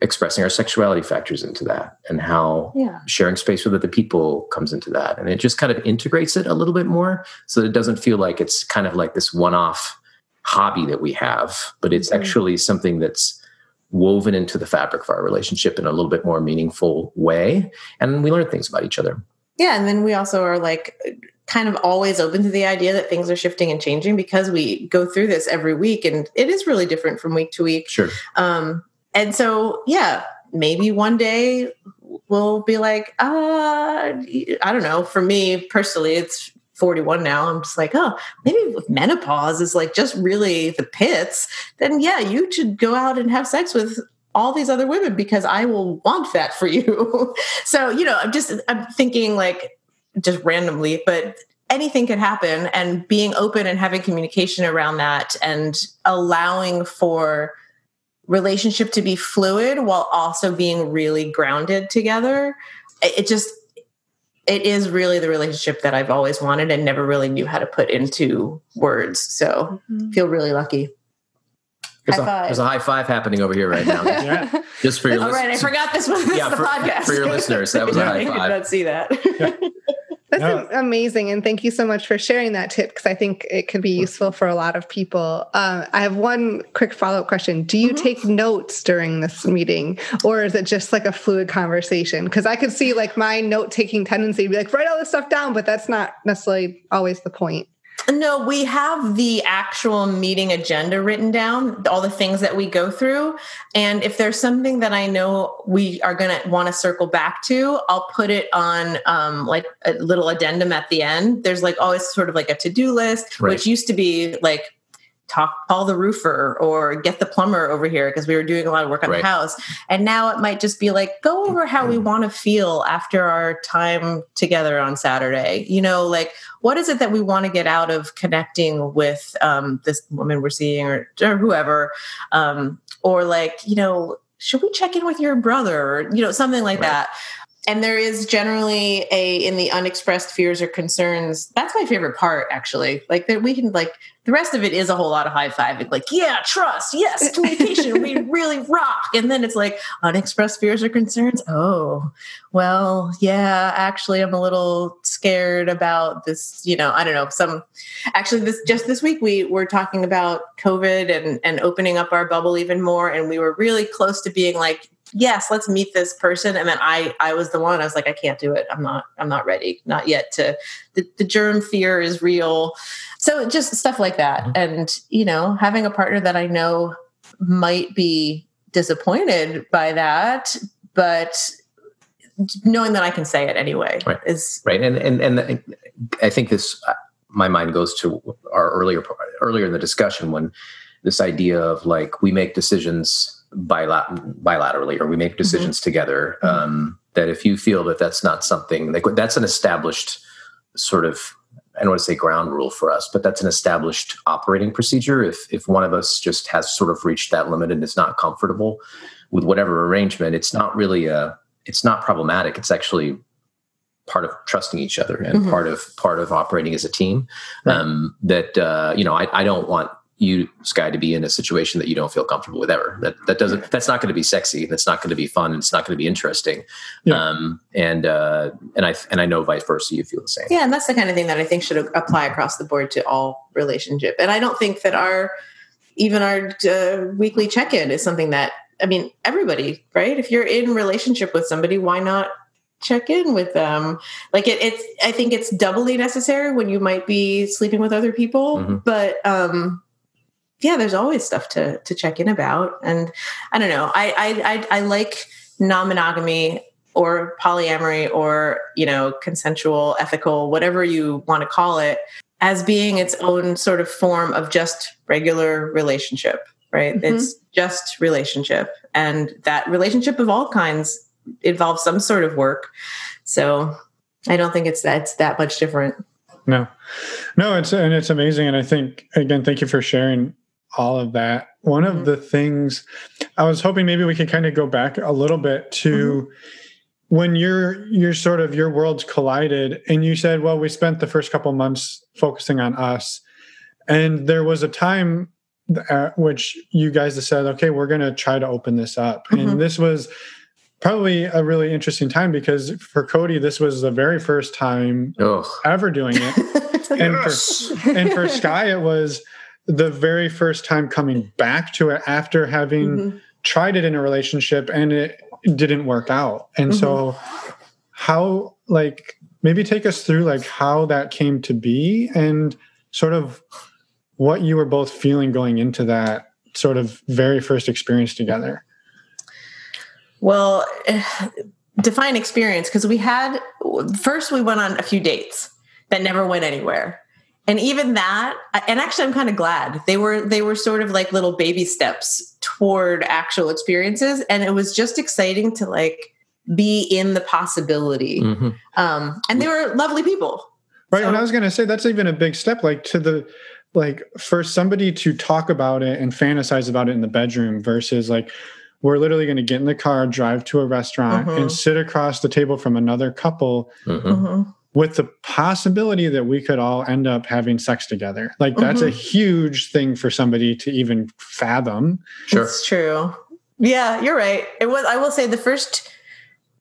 expressing our sexuality factors into that, and how yeah. sharing space with other people comes into that. And it just kind of integrates it a little bit more so that it doesn't feel like it's kind of like this one-off hobby that we have, but it's mm-hmm. actually something that's woven into the fabric of our relationship in a little bit more meaningful way. And we learn things about each other. Yeah. And then we also are like kind of always open to the idea that things are shifting and changing, because we go through this every week and it is really different from week to week. Sure. Um, and so, yeah, maybe one day we'll be like, uh, I don't know. For me personally, it's forty-one now. I'm just like, oh, maybe if menopause is like just really the pits, then yeah, you should go out and have sex with all these other women because I will want that for you. So, you know, I'm just, I'm thinking like, just randomly, but anything could happen, and being open and having communication around that and allowing for relationship to be fluid while also being really grounded together. It just, it is really the relationship that I've always wanted and never really knew how to put into words. So mm-hmm. feel really lucky. There's, I a, there's a high five happening over here right now. Yeah. Just for your listeners. All right, I forgot this was yeah, the for, podcast. For your listeners, that was yeah. a high five. I did not see that. Yeah. That's no. amazing. And thank you so much for sharing that tip, because I think it could be useful for a lot of people. Uh, I have one quick follow-up question. Do you mm-hmm. take notes during this meeting, or is it just like a fluid conversation? Because I could see like my note-taking tendency to be like, write all this stuff down, but that's not necessarily always the point. No, we have the actual meeting agenda written down, all the things that we go through. And if there's something that I know we are going to want to circle back to, I'll put it on um, like a little addendum at the end. There's like always sort of like a to-do list, right. which used to be like, talk, call the roofer or get the plumber over here, because we were doing a lot of work on right. the house. And now it might just be like, go over how we want to feel after our time together on Saturday. You know, like, what is it that we want to get out of connecting with um, this woman we're seeing, or, or whoever? Um, or like, you know, should we check in with your brother? Or, you know, something like right. that. And there is generally a, in the unexpressed fears or concerns, that's my favorite part, actually. Like that we can like, the rest of it is a whole lot of high-fiving. Like, yeah, trust, yes, communication, we really rock. And then it's like, unexpressed fears or concerns. Oh, well, yeah, actually I'm a little scared about this, you know, I don't know, some, actually this, just this week we were talking about COVID and, and opening up our bubble even more. And we were really close to being like, yes, let's meet this person. And then I, I was the one, I was like, I can't do it. I'm not, I'm not ready. Not yet to the, the germ fear is real. So just stuff like that. Mm-hmm. And, you know, having a partner that I know might be disappointed by that, but knowing that I can say it anyway. Right. Is right. And, and, and I think this, my mind goes to our earlier, earlier in the discussion when this idea of like, we make decisions bilaterally, or we make decisions mm-hmm. together, um, that if you feel that that's not something, like that's an established sort of, I don't want to say ground rule for us, but that's an established operating procedure. If if one of us just has sort of reached that limit and is not comfortable with whatever arrangement, it's not really a, it's not problematic. It's actually part of trusting each other and mm-hmm. part of, part of operating as a team. Right. Um, that, uh, you know, I, I don't want you, Sky, to be in a situation that you don't feel comfortable with ever. That that doesn't. That's not going to be sexy. That's not going to be fun. It's not going to be interesting. Yeah. Um, and uh, and I and I know vice versa, you feel the same. Yeah, and that's the kind of thing that I think should apply across the board to all relationship. And I don't think that our even our uh, weekly check-in is something that, I mean, everybody, right? If you're in relationship with somebody, why not check in with them? Like it, it's. I think it's doubly necessary when you might be sleeping with other people, mm-hmm. but. Um, Yeah, there's always stuff to to check in about. And I don't know, I I I, I like non-monogamy or polyamory or, you know, consensual, ethical, whatever you want to call it, as being its own sort of form of just regular relationship, right? Mm-hmm. It's just relationship. And that relationship of all kinds involves some sort of work. So I don't think it's that's that much different. No, no, it's and it's amazing. And I think, again, thank you for sharing all of that. One of mm-hmm. the things I was hoping maybe we could kind of go back a little bit to mm-hmm. when you're, you're sort of your worlds collided and you said, well, we spent the first couple months focusing on us. And there was a time at which you guys said, okay, we're going to try to open this up. Mm-hmm. And this was probably a really interesting time because for Cody, this was the very first time Ugh. ever doing it. and, yes. for, and for Sky, it was the very first time coming back to it after having mm-hmm. tried it in a relationship and it didn't work out. And mm-hmm. so how, like, maybe take us through like how that came to be and sort of what you were both feeling going into that sort of very first experience together. Well, define experience, because we had, first we went on a few dates that never went anywhere. And even that, and actually I'm kind of glad they were, they were sort of like little baby steps toward actual experiences. And it was just exciting to like be in the possibility. Mm-hmm. Um, and they were lovely people. Right. So, and I was going to say, that's even a big step, like to the, like for somebody to talk about it and fantasize about it in the bedroom versus like, we're literally going to get in the car, drive to a restaurant, uh-huh. and sit across the table from another couple. Uh-huh. with the possibility that we could all end up having sex together. Like, that's mm-hmm. a huge thing for somebody to even fathom. Sure. It's true. Yeah, you're right. It was, I will say the first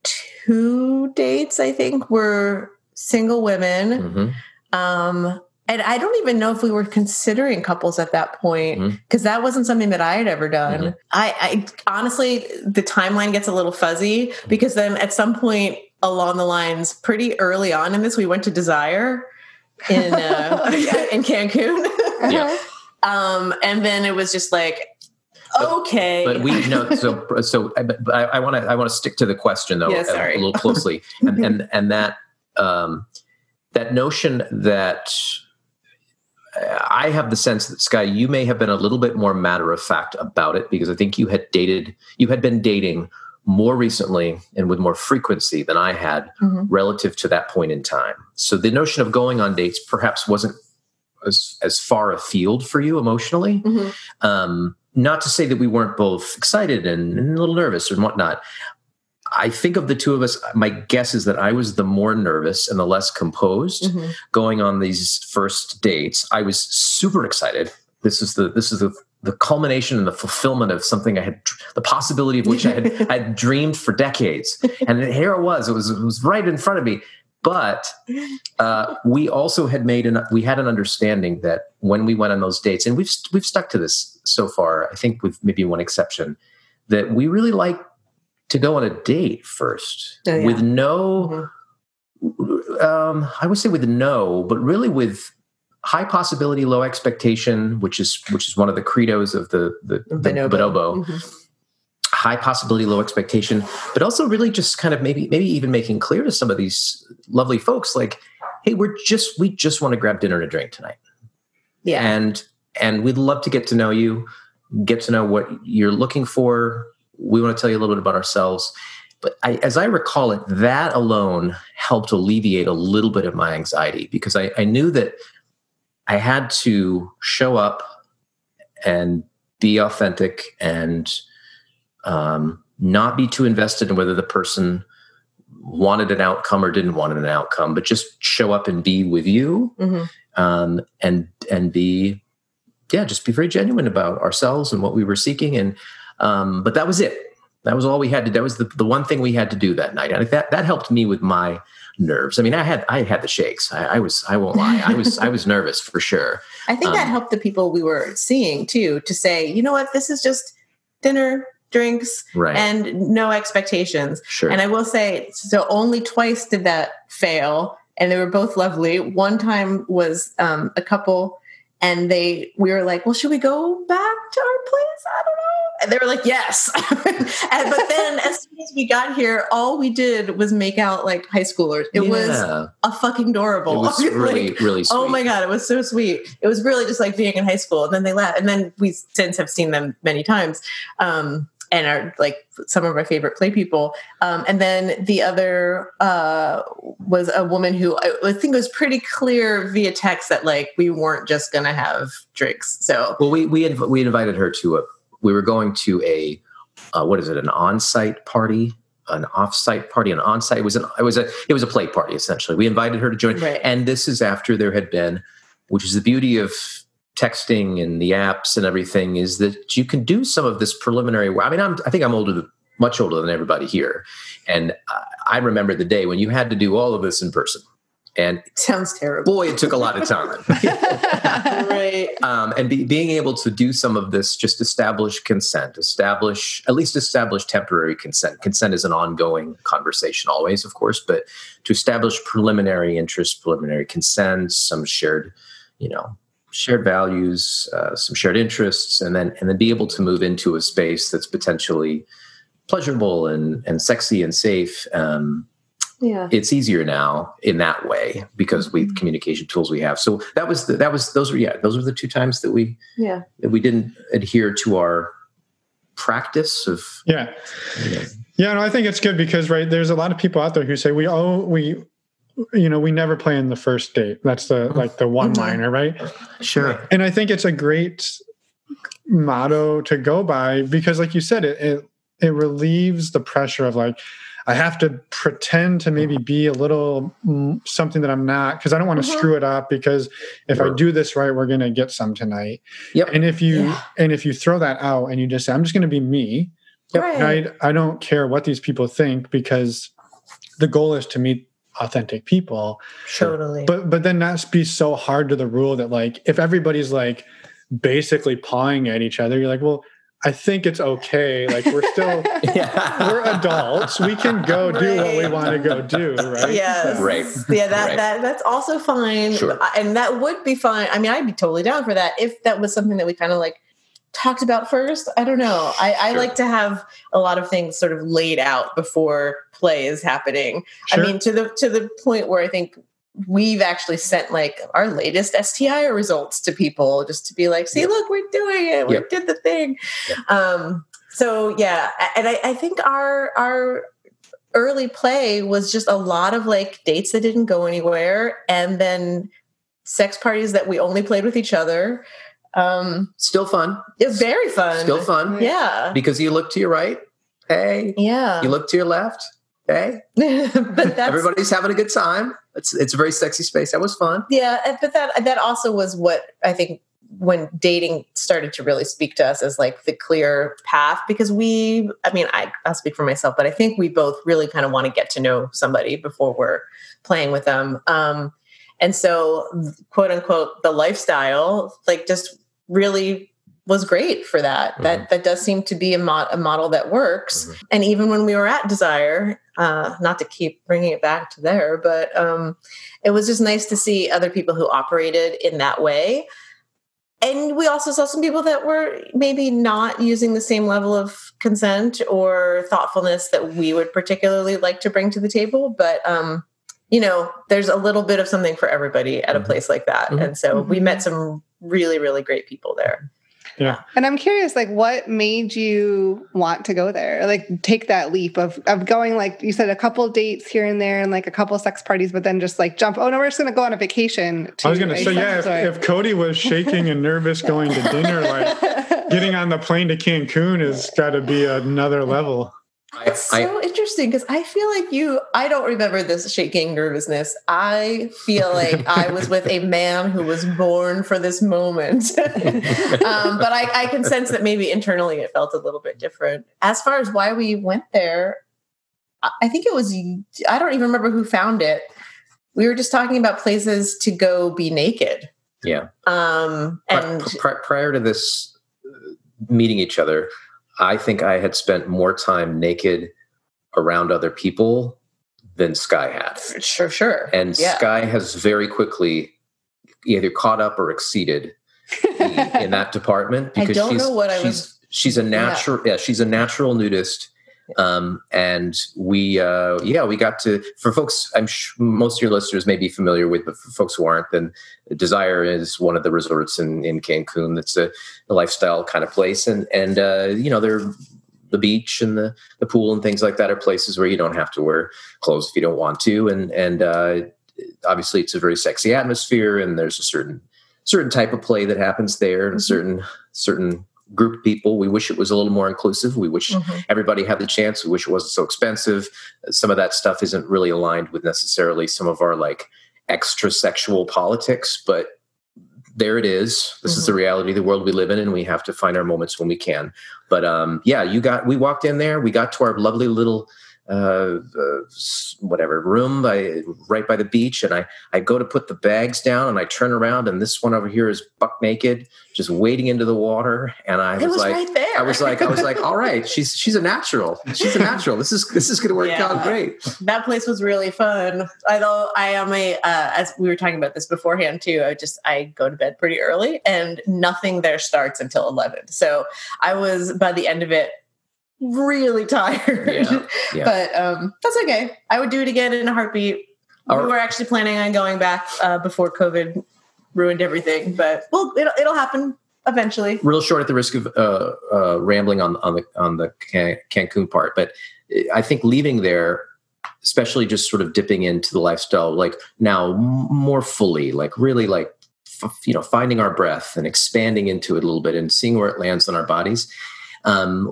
two dates, I think, were single women. Mm-hmm. Um, and I don't even know if we were considering couples at that point, because mm-hmm. that wasn't something that I had ever done. Mm-hmm. I, I honestly, the timeline gets a little fuzzy, because then at some point along the lines, pretty early on in this, we went to Desire in uh, in Cancun. Yeah. um, and then it was just like, but, okay. But we know, so, so but I want to, I want to stick to the question though, yeah, sorry. a little closely. and, and, and that, um, that notion that I have the sense that, Skye, you may have been a little bit more matter of fact about it, because I think you had dated, you had been dating more recently and with more frequency than I had mm-hmm. relative to that point in time. So the notion of going on dates perhaps wasn't as, as far afield for you emotionally. Mm-hmm. Um, not to say that we weren't both excited and, and a little nervous and whatnot. I think of the two of us, my guess is that I was the more nervous and the less composed mm-hmm. going on these first dates. I was super excited. This is the, this is the, the culmination and the fulfillment of something I had, the possibility of which I had, I had dreamed for decades. And here it was, it was, it was right in front of me. But uh, we also had made an, we had an understanding that when we went on those dates, and we've, we've stuck to this so far, I think with maybe one exception, that we really like to go on a date first oh, yeah. with no, mm-hmm. um, I would say with no, but really with high possibility, low expectation, which is which is one of the credos of the, the, the Bonobo. Bonobo. Mm-hmm. High possibility, low expectation, but also really just kind of maybe maybe even making clear to some of these lovely folks, like, hey, we're just we just want to grab dinner and a drink tonight. Yeah. And and we'd love to get to know you, get to know what you're looking for. We want to tell you a little bit about ourselves. But I, as I recall it, that alone helped alleviate a little bit of my anxiety, because I, I knew that I had to show up and be authentic and um, not be too invested in whether the person wanted an outcome or didn't want an outcome, but just show up and be with you mm-hmm. um, and and be, yeah, just be very genuine about ourselves and what we were seeking. And um, but that was it. That was all we had to do. That was the, the one thing we had to do that night. And that, that helped me with my nerves. I mean, I had, I had the shakes. I, I was, I won't lie. I was, I was nervous for sure. I think um, that helped the people we were seeing too, to say, you know what, this is just dinner, drinks, right. and no expectations. Sure. And I will say, so only twice did that fail, and they were both lovely. One time was um, a couple, and they, we were like, well, should we go back to our place? I don't know. And they were like, yes. and, but then as soon as we got here, all we did was make out like high schoolers. It yeah. was a fucking adorable. It was really, like, really sweet. Oh my God. It was so sweet. It was really just like being in high school. And then they laughed. And then we since have seen them many times. Um, and are like some of our favorite play people. Um, and then the other uh, was a woman who I, I think it was pretty clear via text that like, we weren't just going to have drinks. So, well, we, we, inv- we invited her to a, we were going to a, uh, what is it? An on-site party, an off-site party, an on-site. It was an, it was a, it was a play party essentially. We invited her to join, right. and this is after there had been, which is the beauty of texting and the apps and everything, is that you can do some of this preliminary. I mean, I'm, I think I'm older, much older than everybody here, and I remember the day when you had to do all of this in person. And sounds terrible. Boy, it took a lot of time. right. Um, and be, being able to do some of this, just establish consent, establish, at least establish temporary consent. Consent is an ongoing conversation always, of course, but to establish preliminary interest, preliminary consent, some shared, you know, shared values, uh, some shared interests, and then, and then be able to move into a space that's potentially pleasurable and, and sexy and safe. Um, Yeah. It's easier now in that way because we mm-hmm. communication tools we have. So that was, the, that was, those were, yeah, those were the two times that we, yeah. that we didn't adhere to our practice of. Yeah. You know. Yeah. No, I think it's good because, right, there's a lot of people out there who say we, oh, we, you know, we never play in the first date. That's the, like the one liner, right? Sure. And I think it's a great motto to go by because like you said, it, it, it relieves the pressure of like, I have to pretend to maybe be a little something that I'm not, because I don't want to mm-hmm. screw it up, because if sure. I do this right, we're going to get some tonight. Yep. And if you yeah. and if you throw that out and you just say, I'm just going to be me, yep. right. I, I don't care what these people think, because the goal is to meet authentic people. Totally. But, but then not be so hard to the rule that, like, if everybody's like basically pawing at each other, you're like, well, I think it's okay. Like, we're still, yeah. we're adults. We can go right. do what we want to go do, right? Yes. Right. Yeah, that, right. that that's also fine. Sure. And that would be fine. I mean, I'd be totally down for that if that was something that we kind of, like, talked about first. I don't know. I, I sure. like to have a lot of things sort of laid out before play is happening. Sure. I mean, to the to the point where I think we've actually sent, like, our latest S T I results to people just to be like, see, yep. look, we're doing it. We yep. did the thing. Yep. Um, so yeah. And I, I think our, our early play was just a lot of, like, dates that didn't go anywhere. And then sex parties that we only played with each other. Um, still fun. It's very fun. Still fun. Yeah. Because you look to your right. Hey, yeah. You look to your left. Hey, but that's, everybody's having a good time. It's it's a very sexy space. That was fun. Yeah, but that that also was what I think when dating started to really speak to us as, like, the clear path, because we, I mean, I, I'll speak for myself, but I think we both really kind of want to get to know somebody before we're playing with them. Um, and so, quote unquote, the lifestyle, like, just really was great for that. Mm-hmm. That that does seem to be a, mo- a model that works. Mm-hmm. And even when we were at Desire, uh, not to keep bringing it back to there, but um, it was just nice to see other people who operated in that way. And we also saw some people that were maybe not using the same level of consent or thoughtfulness that we would particularly like to bring to the table. But, um, you know, there's a little bit of something for everybody at mm-hmm. a place like that. Mm-hmm. And so mm-hmm. we met some really, really great people there. Yeah. And I'm curious, like, what made you want to go there? Like, take that leap of, of going, like you said, a couple dates here and there and, like, a couple sex parties, but then just, like, jump. Oh no, we're just going to go on a vacation. To I was going to say, yeah, if, if Cody was shaking and nervous going to dinner, like, getting on the plane to Cancun has got to be another level. It's so I, interesting because I feel like you, I don't remember this shaking nervousness. I feel like I was with a man who was born for this moment. um, but I, I can sense that maybe internally it felt a little bit different. As far as why we went there, I think it was, I don't even remember who found it. We were just talking about places to go be naked. Yeah. Um, and pri- pri- prior to this meeting each other, I think I had spent more time naked around other people than Sky had. Sure, sure. And yeah. Sky has very quickly either caught up or exceeded the, in that department, because I don't she's know what I she's was, she's a natural yeah. yeah, she's a natural nudist. Um, and we uh, yeah, we got to, for folks, I'm sure most of your listeners may be familiar with, but for folks who aren't, then Desire is one of the resorts in, in Cancun. That's a, a lifestyle kind of place. And, and, uh, you know, there, the beach and the, the pool and things like that are places where you don't have to wear clothes if you don't want to. And, and, uh, obviously it's a very sexy atmosphere, and there's a certain, certain type of play that happens there, and a certain, certain, group of people. We wish it was a little more inclusive. We wish mm-hmm. everybody had the chance. We wish it wasn't so expensive. Some of that stuff isn't really aligned with necessarily some of our, like, extra sexual politics, but there it is. This mm-hmm. is the reality of the world we live in, and we have to find our moments when we can. But um, yeah, you got, we walked in there, we got to our lovely little Uh, uh, whatever room by, right by the beach. And I, I go to put the bags down, and I turn around, and this one over here is buck naked, just wading into the water. And I was, was like, right there. I was like, I was like, all right, she's, she's a natural, she's a natural. This is, this is going to work yeah. out great. That place was really fun. I know I am a, uh, as we were talking about this beforehand too, I just, I go to bed pretty early, and nothing there starts until eleven. So I was, by the end of it, really tired, yeah, yeah. but um, that's okay. I would do it again in a heartbeat. All we were right. actually planning on going back uh, before COVID ruined everything, but well, it'll, it'll happen eventually. Real short, at the risk of uh, uh, rambling on on the on the Can- Cancun part, but I think leaving there, especially just sort of dipping into the lifestyle, like now m- more fully, like really, like f- you know, finding our breath and expanding into it a little bit and seeing where it lands on our bodies. Um,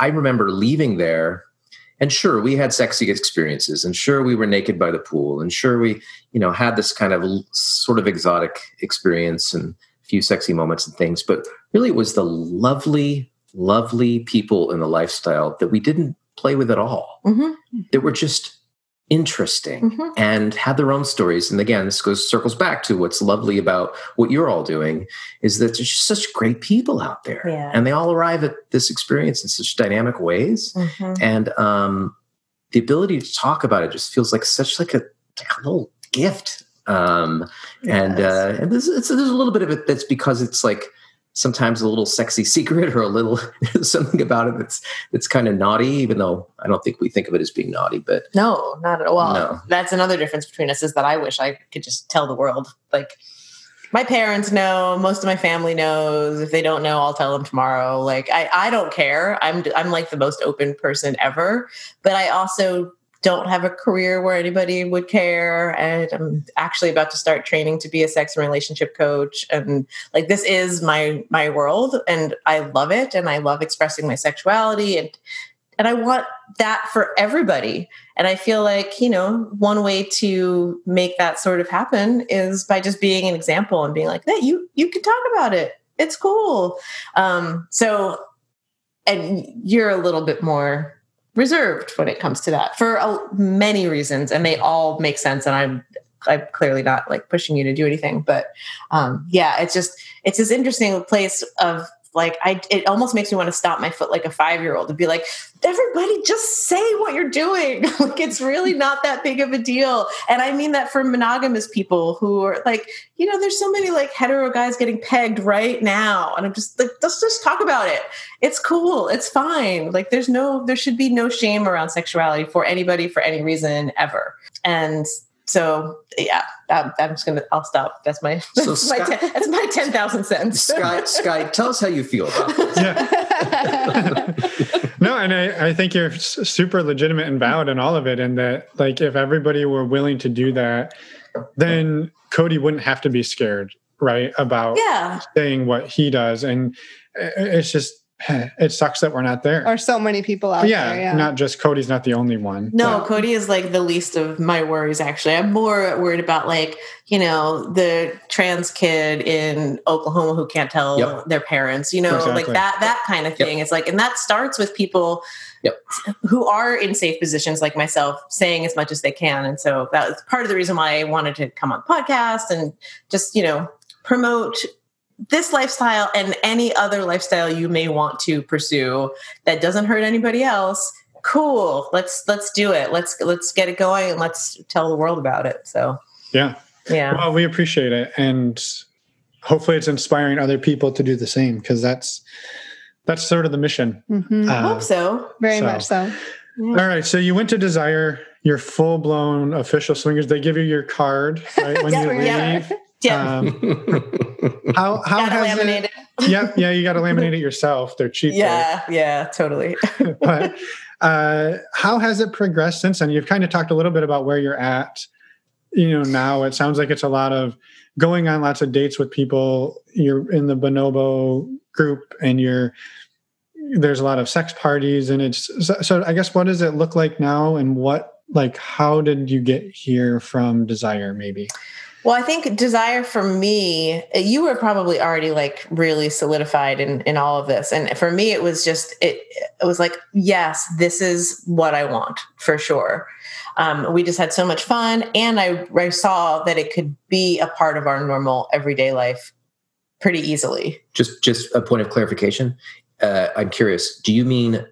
I remember leaving there And sure, we had sexy experiences, and sure, we were naked by the pool, and sure, we, you know, had this kind of sort of exotic experience and a few sexy moments and things. But really, it was the lovely, lovely people in the lifestyle that we didn't play with at all, mm-hmm. that were just interesting mm-hmm. and had their own stories. And again, this goes circles back to what's lovely about what you're all doing, is that there's just such great people out there, yeah. and they all arrive at this experience in such dynamic ways. Mm-hmm. And um, the ability to talk about it just feels like such like a, like a little gift. Um, yes. And uh, and there's, it's, there's a little bit of it that's because it's like sometimes a little sexy secret or a little something about it that's that's kind of naughty, even though I don't think we think of it as being naughty. But no, not at all. Well, no. That's another difference between us, is that I wish I could just tell the world. Like, my parents know, most of my family knows. If they don't know, I'll tell them tomorrow. Like, I, I don't care. I'm I'm like the most open person ever. But I also don't have a career where anybody would care. And I'm actually about to start training to be a sex and relationship coach. And like, this is my, my world, and I love it. And I love expressing my sexuality, and, and I want that for everybody. And I feel like, you know, one way to make that sort of happen is by just being an example and being like, hey, you, you can talk about it. It's cool. Um, so, and you're a little bit more reserved when it comes to that for uh, many reasons, and they all make sense. And I'm, I'm clearly not like pushing you to do anything, but um, yeah, it's just, it's this interesting place of like, I, it almost makes me want to stop my foot like a five-year-old and be like, everybody just say what you're doing. Like, it's really not that big of a deal. And I mean that for monogamous people who are like, you know, there's so many like hetero guys getting pegged right now. And I'm just like, let's just talk about it. It's cool. It's fine. Like, there's no, there should be no shame around sexuality for anybody, for any reason ever. And so yeah, I'm, I'm just gonna. I'll stop. That's my. That's so Sky, my. Ten, that's my ten thousand cents. Sky, Sky, tell us how you feel about this. Yeah. No, and I, I think you're super legitimate and valid in all of it. And that, like, if everybody were willing to do that, then Cody wouldn't have to be scared, right? About yeah. saying what he does, and it's just. It sucks that we're not there. Or so many people out yeah, there. Yeah, not just Cody's not the only one. No, but. Cody is like the least of my worries, actually. I'm more worried about like, you know, the trans kid in Oklahoma who can't tell yep. their parents, you know, exactly. like that, that kind of thing. Yep. It's like, and that starts with people yep. who are in safe positions like myself saying as much as they can. And so that was part of the reason why I wanted to come on podcast and just, you know, promote this lifestyle and any other lifestyle you may want to pursue that doesn't hurt anybody else. Cool. Let's, let's do it. Let's, let's get it going and let's tell the world about it. So, yeah. Yeah. Well, we appreciate it. And hopefully it's inspiring other people to do the same. Cause that's, that's sort of the mission. Mm-hmm. Uh, I hope so. Very so. much so. Yeah. All right. So you went to Desire, your full blown official swingers. They give you your card, right? When yeah, you leave. Yeah. Yeah. Um, how how gotta has laminate it? it. Yeah, yeah, you got to laminate it yourself. They're cheap. Yeah, right? yeah, totally. But uh, how has it progressed since then? You've kind of talked a little bit about where you're at. You know, now it sounds like it's a lot of going on lots of dates with people. You're in the Bonobo group, and you're there's a lot of sex parties, and it's so. so I guess what does it look like now, and what like how did you get here from Desire, maybe? Well, I think Desire for me, you were probably already like really solidified in, in all of this. And for me, it was just, it, it was like, yes, this is what I want for sure. Um, we just had so much fun. And I, I saw that it could be a part of our normal everyday life pretty easily. Just, just a point of clarification. Uh, I'm curious, do you mean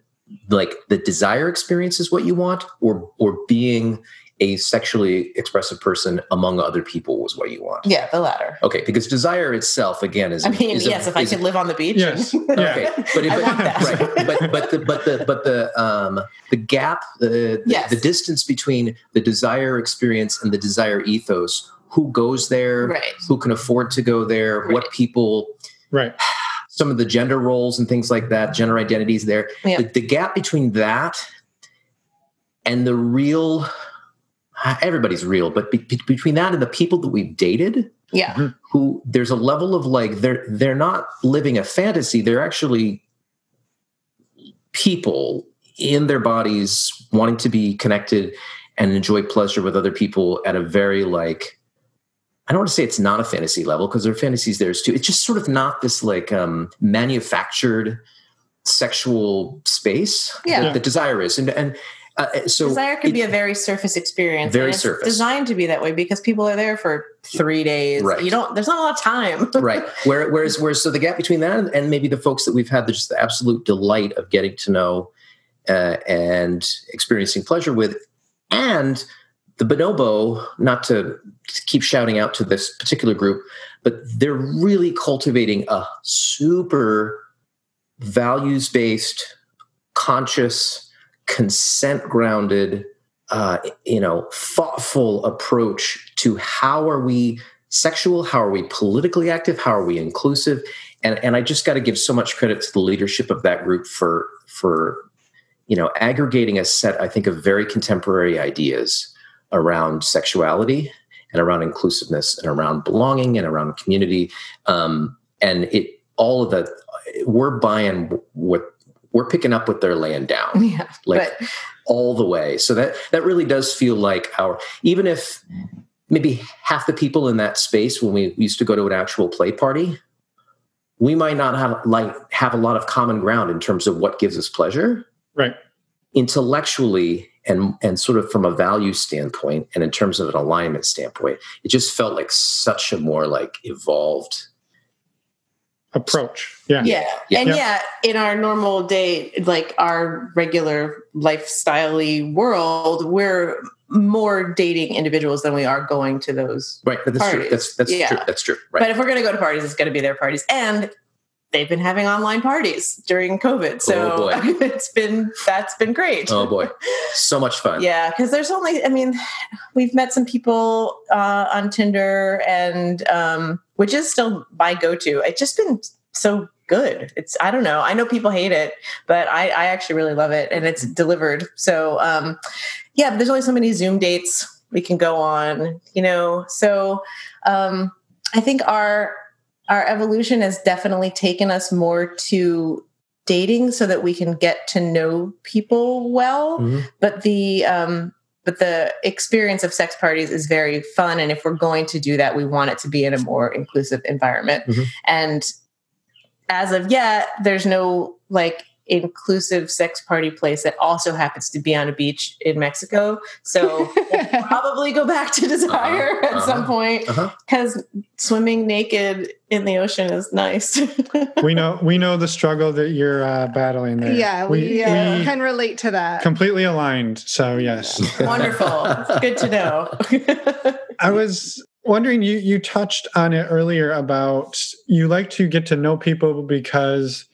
like the Desire experience is what you want, or, or being a sexually expressive person among other people was what you want? Yeah, the latter. Okay, because Desire itself, again, is. I mean, is yes, a, if I could a, live on the beach. Yes. Okay, but if, I want that. Right, but but the but the but the um the gap, the yes. the, the distance between the Desire experience and the Desire ethos. Who goes there? Right. Who can afford to go there? Right. What people? Right. Some of the gender roles and things like that, gender identities. There, yep. the, the gap between that and the real. Everybody's real, but be- between that and the people that we've dated, yeah, who there's a level of like they're they're not living a fantasy; they're actually people in their bodies, wanting to be connected and enjoy pleasure with other people at a very, like, I don't want to say it's not a fantasy level, because there are fantasies there too. It's just sort of not this like um, manufactured sexual space yeah. that, that desire is. And, and uh, so desire can it, be a very surface experience. Very it's surface. Designed to be that way because people are there for three days. Right. You don't, there's not a lot of time. Right. Where, whereas, whereas, so the gap between that and, and maybe the folks that we've had the, just the absolute delight of getting to know uh, and experiencing pleasure with, and the bonobo, not to keep shouting out to this particular group, but they're really cultivating a super values-based, conscious, consent-grounded, uh, you know, thoughtful approach to how are we sexual, how are we politically active, how are we inclusive, and and I just got to give so much credit to the leadership of that group for for you know aggregating a set, I think, of very contemporary ideas around sexuality and around inclusiveness and around belonging and around community. Um, and it, all of that, we're buying what we're picking up what they're laying down, yeah, like but... all the way. So that, that really does feel like our, even if maybe half the people in that space, when we used to go to an actual play party, we might not have like have a lot of common ground in terms of what gives us pleasure. Right. Intellectually, And and sort of from a value standpoint and in terms of an alignment standpoint, it just felt like such a more like evolved approach. Yeah. Yeah. yeah. And yeah. yeah, in our normal day, like our regular lifestyle-y world, we're more dating individuals than we are going to those right. But that's parties. True. That's that's yeah. true. That's true. Right. But if we're gonna go to parties, it's gonna be their parties. And they've been having online parties during COVID. So oh it's been, that's been great. Oh boy. So much fun. Yeah. Cause there's only, I mean, we've met some people uh, on Tinder and um, which is still my go-to. It's just been so good. It's, I don't know. I know people hate it, but I, I actually really love it and it's delivered. So um, yeah, but there's only so many Zoom dates we can go on, you know? So um, I think our, Our evolution has definitely taken us more to dating so that we can get to know people well. Mm-hmm. But the um, but the experience of sex parties is very fun. And if we're going to do that, we want it to be in a more inclusive environment. Mm-hmm. And as of yet, there's no like inclusive sex party place that also happens to be on a beach in Mexico. So we'll probably go back to Desire uh-huh, at uh-huh, some point because uh-huh. swimming naked in the ocean is nice. we know, we know the struggle that you're uh, battling there. Yeah. We, we, yeah, we can relate to that. Completely aligned. So yes. Wonderful. It's good to know. I was wondering, you, you touched on it earlier about you like to get to know people because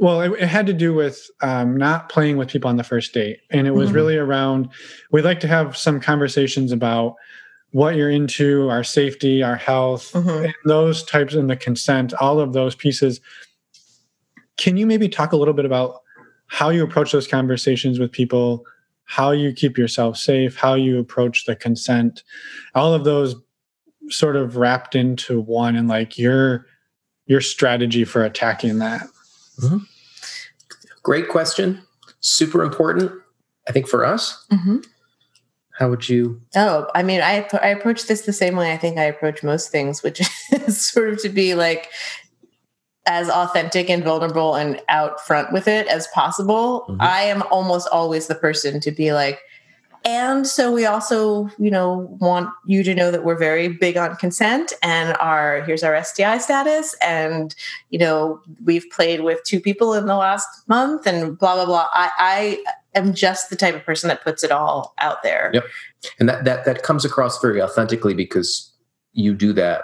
Well, it, it had to do with um, not playing with people on the first date. And it was mm-hmm. really around, we'd like to have some conversations about what you're into, our safety, our health, mm-hmm. and those types, and the consent, all of those pieces. Can you maybe talk a little bit about how you approach those conversations with people, how you keep yourself safe, how you approach the consent, all of those sort of wrapped into one and like your your strategy for attacking that? Mm-hmm. Great question. Super important, I think, for us. Mm-hmm. How would you? Oh, I mean, I I approach this the same way I think I approach most things, which is sort of to be like as authentic and vulnerable and out front with it as possible. Mm-hmm. I am almost always the person to be like, and so we also, you know, want you to know that we're very big on consent and our, here's our S T I status. And, you know, we've played with two people in the last month and blah, blah, blah. I, I am just the type of person that puts it all out there. Yep. And that, that, that comes across very authentically because you do that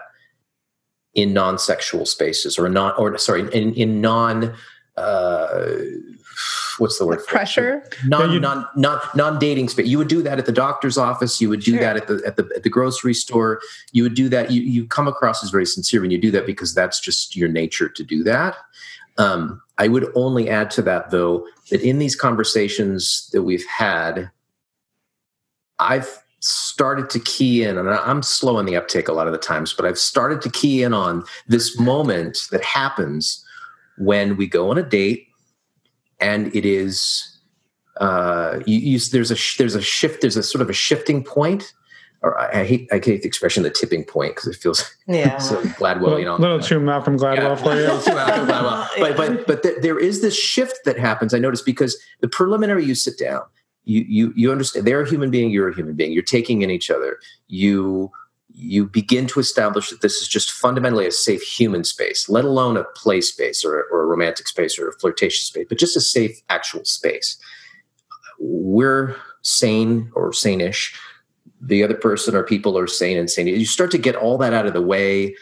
in non-sexual spaces or not, or sorry, in, in non, uh, what's the word? The pressure. Non, no, non, non, non-dating space. You would do that at the doctor's office. You would do sure. that at the, at the, at the grocery store. You would do that. You, you come across as very sincere when you do that because that's just your nature to do that. Um, I would only add to that though, that in these conversations that we've had, I've started to key in, and I'm slow in the uptake a lot of the times, but I've started to key in on this moment that happens when we go on a date. And it is uh, you, you, there's a sh- there's a shift, there's a sort of a shifting point. Or I, I hate I hate the expression the tipping point because it feels yeah. so Gladwell, you know. A little too Malcolm Gladwell yeah, for you. Too Malcolm Gladwell. But but but th- there is this shift that happens. I noticed because the preliminary, you sit down, you you you understand they're a human being, you're a human being, you're taking in each other, you. You begin to establish that this is just fundamentally a safe human space, let alone a play space or, or a romantic space or a flirtatious space, but just a safe actual space. We're sane or sane-ish. The other person or people are sane and sane. You start to get all that out of the way,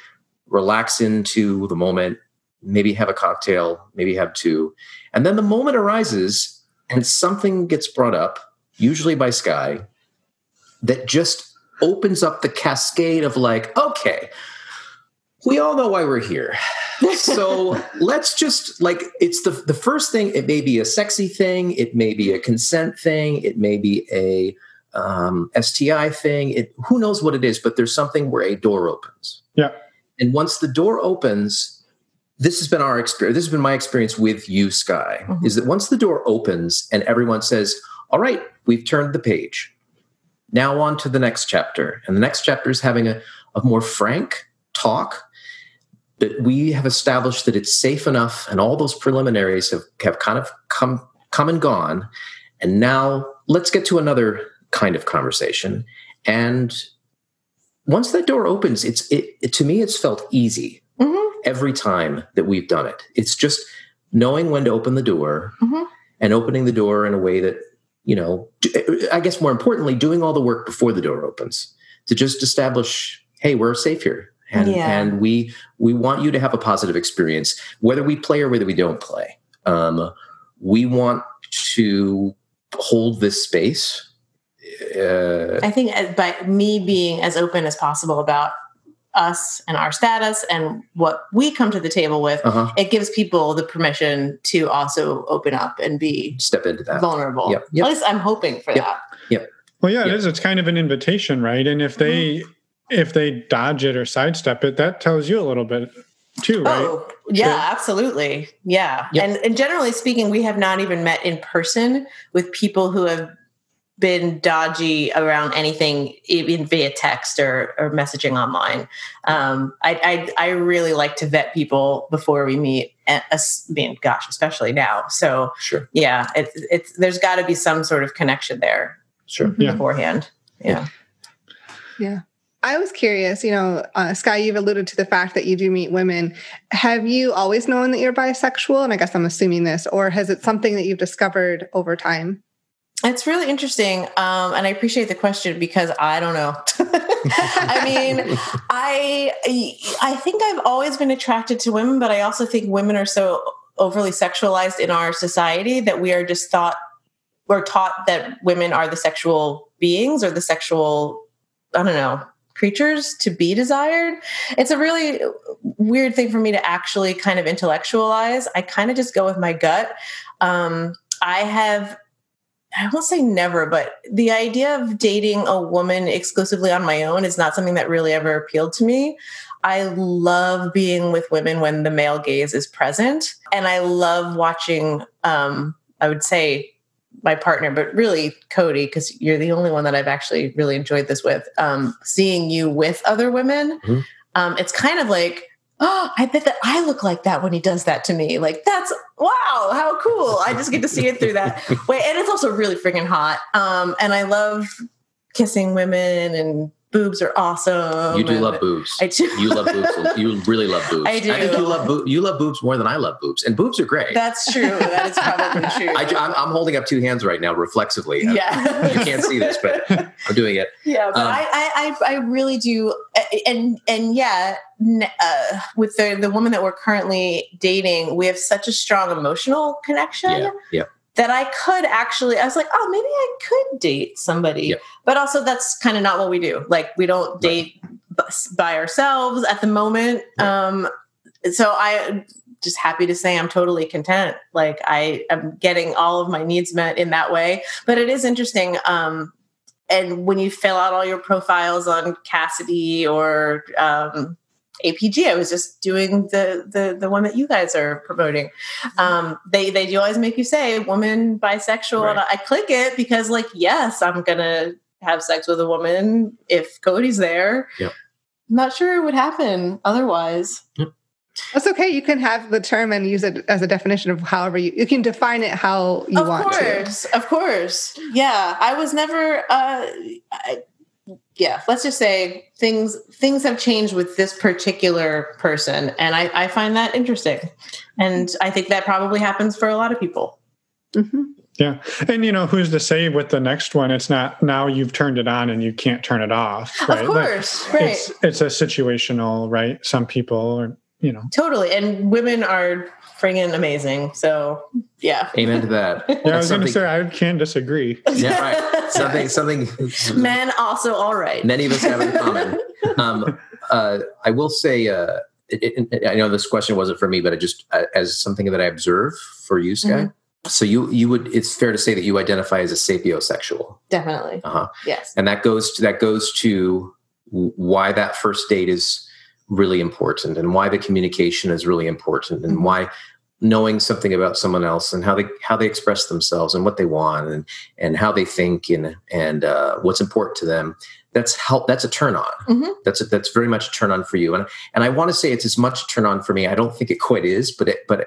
relax into the moment, maybe have a cocktail, maybe have two. And then the moment arises and something gets brought up, usually by Sky, that just opens up the cascade of like, okay, we all know why we're here. So let's just like, it's the the first thing. It may be a sexy thing. It may be a consent thing. It may be a um, S T I thing. It, who knows what it is, but there's something where a door opens. Yeah. And once the door opens, this has been our experience. This has been my experience with you, Sky, mm-hmm. is that once the door opens and everyone says, all right, we've turned the page. Now on to the next chapter. And the next chapter is having a, a more frank talk that we have established that it's safe enough and all those preliminaries have, have kind of come, come and gone. And now let's get to another kind of conversation. And once that door opens, it's it, it to me, it's felt easy mm-hmm. every time that we've done it. It's just knowing when to open the door mm-hmm. and opening the door in a way that, you know, I guess more importantly, doing all the work before the door opens to just establish, hey, we're safe here. And yeah. and we we want you to have a positive experience, whether we play or whether we don't play. Um, we want to hold this space. Uh, I think by me being as open as possible about us and our status and what we come to the table with, uh-huh. it gives people the permission to also open up and be step into that vulnerable. Yep. Yep. At least I'm hoping for yep. that. Yep. Well, yeah, yep. it is. It's kind of an invitation, right? And if they mm-hmm. if they dodge it or sidestep it, that tells you a little bit too, right? Oh, yeah, sure. Absolutely. Yeah, yep. and and generally speaking, we have not even met in person with people who have been dodgy around anything, even via text or, or messaging online. Um, I, I I really like to vet people before we meet. I mean, gosh, especially now. So sure. yeah, it's it's there's got to be some sort of connection there. Sure. Beforehand. Yeah. Yeah. yeah. I was curious, you know, uh, Sky, you've alluded to the fact that you do meet women. Have you always known that you're bisexual? And I guess I'm assuming this, or has it something that you've discovered over time? It's really interesting, um, and I appreciate the question because I don't know. I mean, I I think I've always been attracted to women, but I also think women are so overly sexualized in our society that we are just thought we're taught that women are the sexual beings or the sexual, I don't know, creatures to be desired. It's a really weird thing for me to actually kind of intellectualize. I kind of just go with my gut. Um, I have. I won't say never, but the idea of dating a woman exclusively on my own is not something that really ever appealed to me. I love being with women when the male gaze is present. And I love watching, um, I would say my partner, but really Cody, because you're the only one that I've actually really enjoyed this with, um, seeing you with other women. Mm-hmm. Um, it's kind of like, oh, I bet that I look like that when he does that to me. Like, that's, wow, how cool. I just get to see it through that way. And it's also really freaking hot. Um, and I love kissing women, and boobs are awesome. You do love boobs. I do. You love boobs. You really love boobs. I do. I think you love, bo- you love boobs more than I love boobs. And boobs are great. That's true. That is probably true. I, I'm, I'm holding up two hands right now reflexively. Yeah. You can't see this, but I'm doing it. Yeah, but um, I, I, I really do. And, and yeah. Uh, with the, the woman that we're currently dating, we have such a strong emotional connection yeah, yeah. that I could actually, I was like, oh, maybe I could date somebody, yeah. but also that's kind of not what we do. Like we don't date right. b- by ourselves at the moment. Right. Um, so I'm just happy to say I'm totally content. Like I am getting all of my needs met in that way, but it is interesting. Um, and when you fill out all your profiles on Cassidy or, um, A P G. I was just doing the the the one that you guys are promoting. Um, they they do always make you say woman bisexual. Right. And I click it because, like, yes, I'm gonna have sex with a woman if Cody's there. Yep. I'm not sure it would happen otherwise. Yep. That's okay. You can have the term and use it as a definition of however you, you can define it how you of want course, to. Of course, of course. Yeah, I was never. Uh, I, yeah, let's just say things things have changed with this particular person, and I, I find that interesting, and I think that probably happens for a lot of people. Mm-hmm. Yeah. And, you know, who's to say with the next one, it's not now you've turned it on and you can't turn it off. Right? Of course. Like, right. It's, it's a situational, right? Some people are, you know. Totally. And women are friggin' amazing. So, yeah. Amen to that. Yeah, I was going to say, I can disagree. Yeah, right. Something, something. Men also, all right. Many of us have in common. Um, uh, I will say, uh, it, it, I know this question wasn't for me, but I just, uh, as something that I observe for you, Skye. Mm-hmm. So you you would it's fair to say that you identify as a sapiosexual. Definitely. Uh-huh. Yes. And that goes to that goes to why that first date is really important, and why the communication is really important, and why knowing something about someone else and how they how they express themselves and what they want and and how they think and and uh, what's important to them. That's help. That's a turn on. Mm-hmm. That's a, that's very much a turn on for you. And and I want to say it's as much a turn on for me. I don't think it quite is, but it but. It,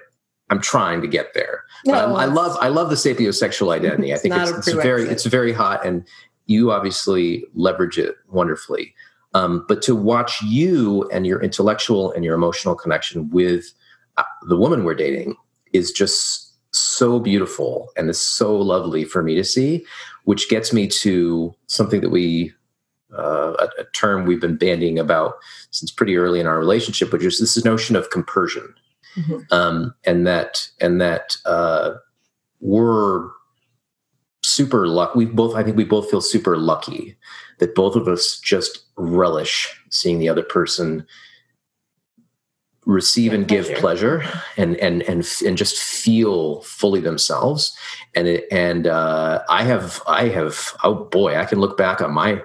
I'm trying to get there, but no, I, I love I love the sapiosexual identity. I think it's, it's, it's very it's very hot, and you obviously leverage it wonderfully. Um, but to watch you and your intellectual and your emotional connection with uh, the woman we're dating is just so beautiful and is so lovely for me to see, which gets me to something that we uh, a, a term we've been bandying about since pretty early in our relationship, which is this notion of compersion. Mm-hmm. Um, and that, and that, uh, we're super lucky. We both, I think we both feel super lucky that both of us just relish seeing the other person receive and, and pleasure. give pleasure and, and, and, and just feel fully themselves. And, it, and, uh, I have, I have, oh boy, I can look back on my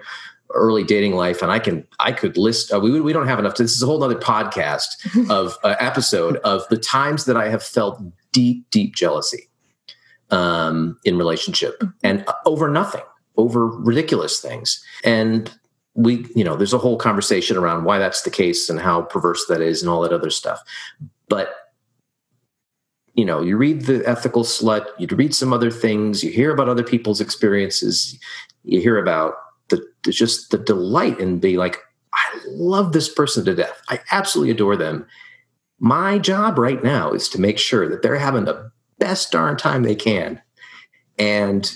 early dating life, and I can, I could list, uh, we we don't have enough to, this is a whole other podcast of uh, episode of the times that I have felt deep, deep jealousy um, in relationship and uh, over nothing, over ridiculous things. And we, you know, there's a whole conversation around why that's the case and how perverse that is and all that other stuff. But, you know, you read The Ethical Slut, you read some other things, you hear about other people's experiences, you hear about The, just the delight in being like, I love this person to death. I absolutely adore them. My job right now is to make sure that they're having the best darn time they can. And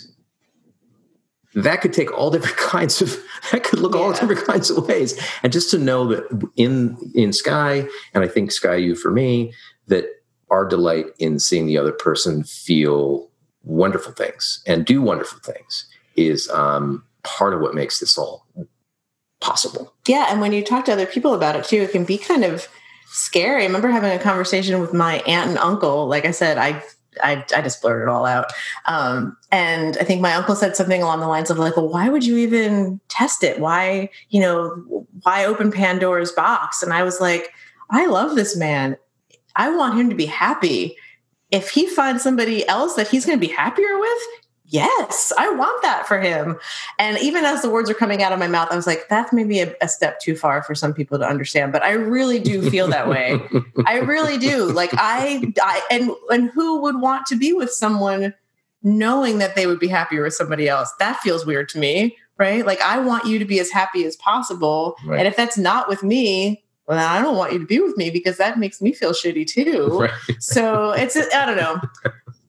that could take all different kinds of, that could look yeah. all different kinds of ways. And just to know that in, in Skye, and I think Skye, you for me, that our delight in seeing the other person feel wonderful things and do wonderful things is, um, part of what makes this all possible. Yeah. And when you talk to other people about it too, it can be kind of scary. I remember having a conversation with my aunt and uncle. Like I said, I, I, I just blurted it all out. Um, and I think my uncle said something along the lines of like, well, why would you even test it? Why, you know, why open Pandora's box? And I was like, I love this man. I want him to be happy. If he finds somebody else that he's going to be happier with, yes, I want that for him. And even as the words are coming out of my mouth, I was like, that's maybe a, a step too far for some people to understand, but I really do feel that way. I really do. Like I, I, and, and who would want to be with someone knowing that they would be happier with somebody else? That feels weird to me, right? Like I want you to be as happy as possible. Right. And if that's not with me, well, I don't want you to be with me because that makes me feel shitty too. Right. So it's, I don't know.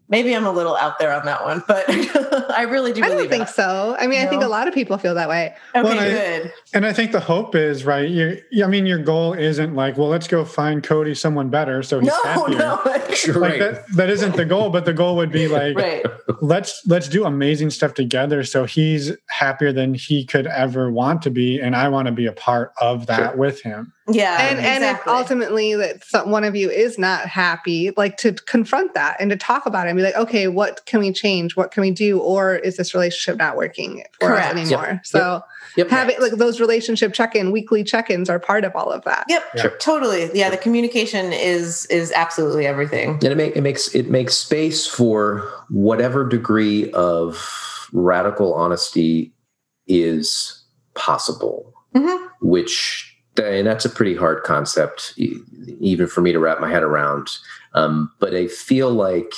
Maybe I'm a little out there on that one, but I really do believe I don't think that. so. I mean, no. I think a lot of people feel that way. Okay, well, and good. I, and I think the hope is, right, you, I mean, your goal isn't like, well, let's go find Cody someone better so he's no, happier. No, like, right. that, that isn't the goal, but the goal would be like, right. let's let's do amazing stuff together so he's happier than he could ever want to be, and I want to be a part of that sure. with him. Yeah. And exactly. and if ultimately that one of you is not happy, like to confront that and to talk about it and be like, okay, what can we change? What can we do? Or is this relationship not working for Correct. us anymore? Yep. So yep. having like those relationship check-in, weekly check-ins are part of all of that. Yep. Yeah. Totally. Yeah. The communication is is absolutely everything. And it make it makes it makes space for whatever degree of radical honesty is possible. Mm-hmm. Which And that's a pretty hard concept, even for me to wrap my head around. Um, but I feel like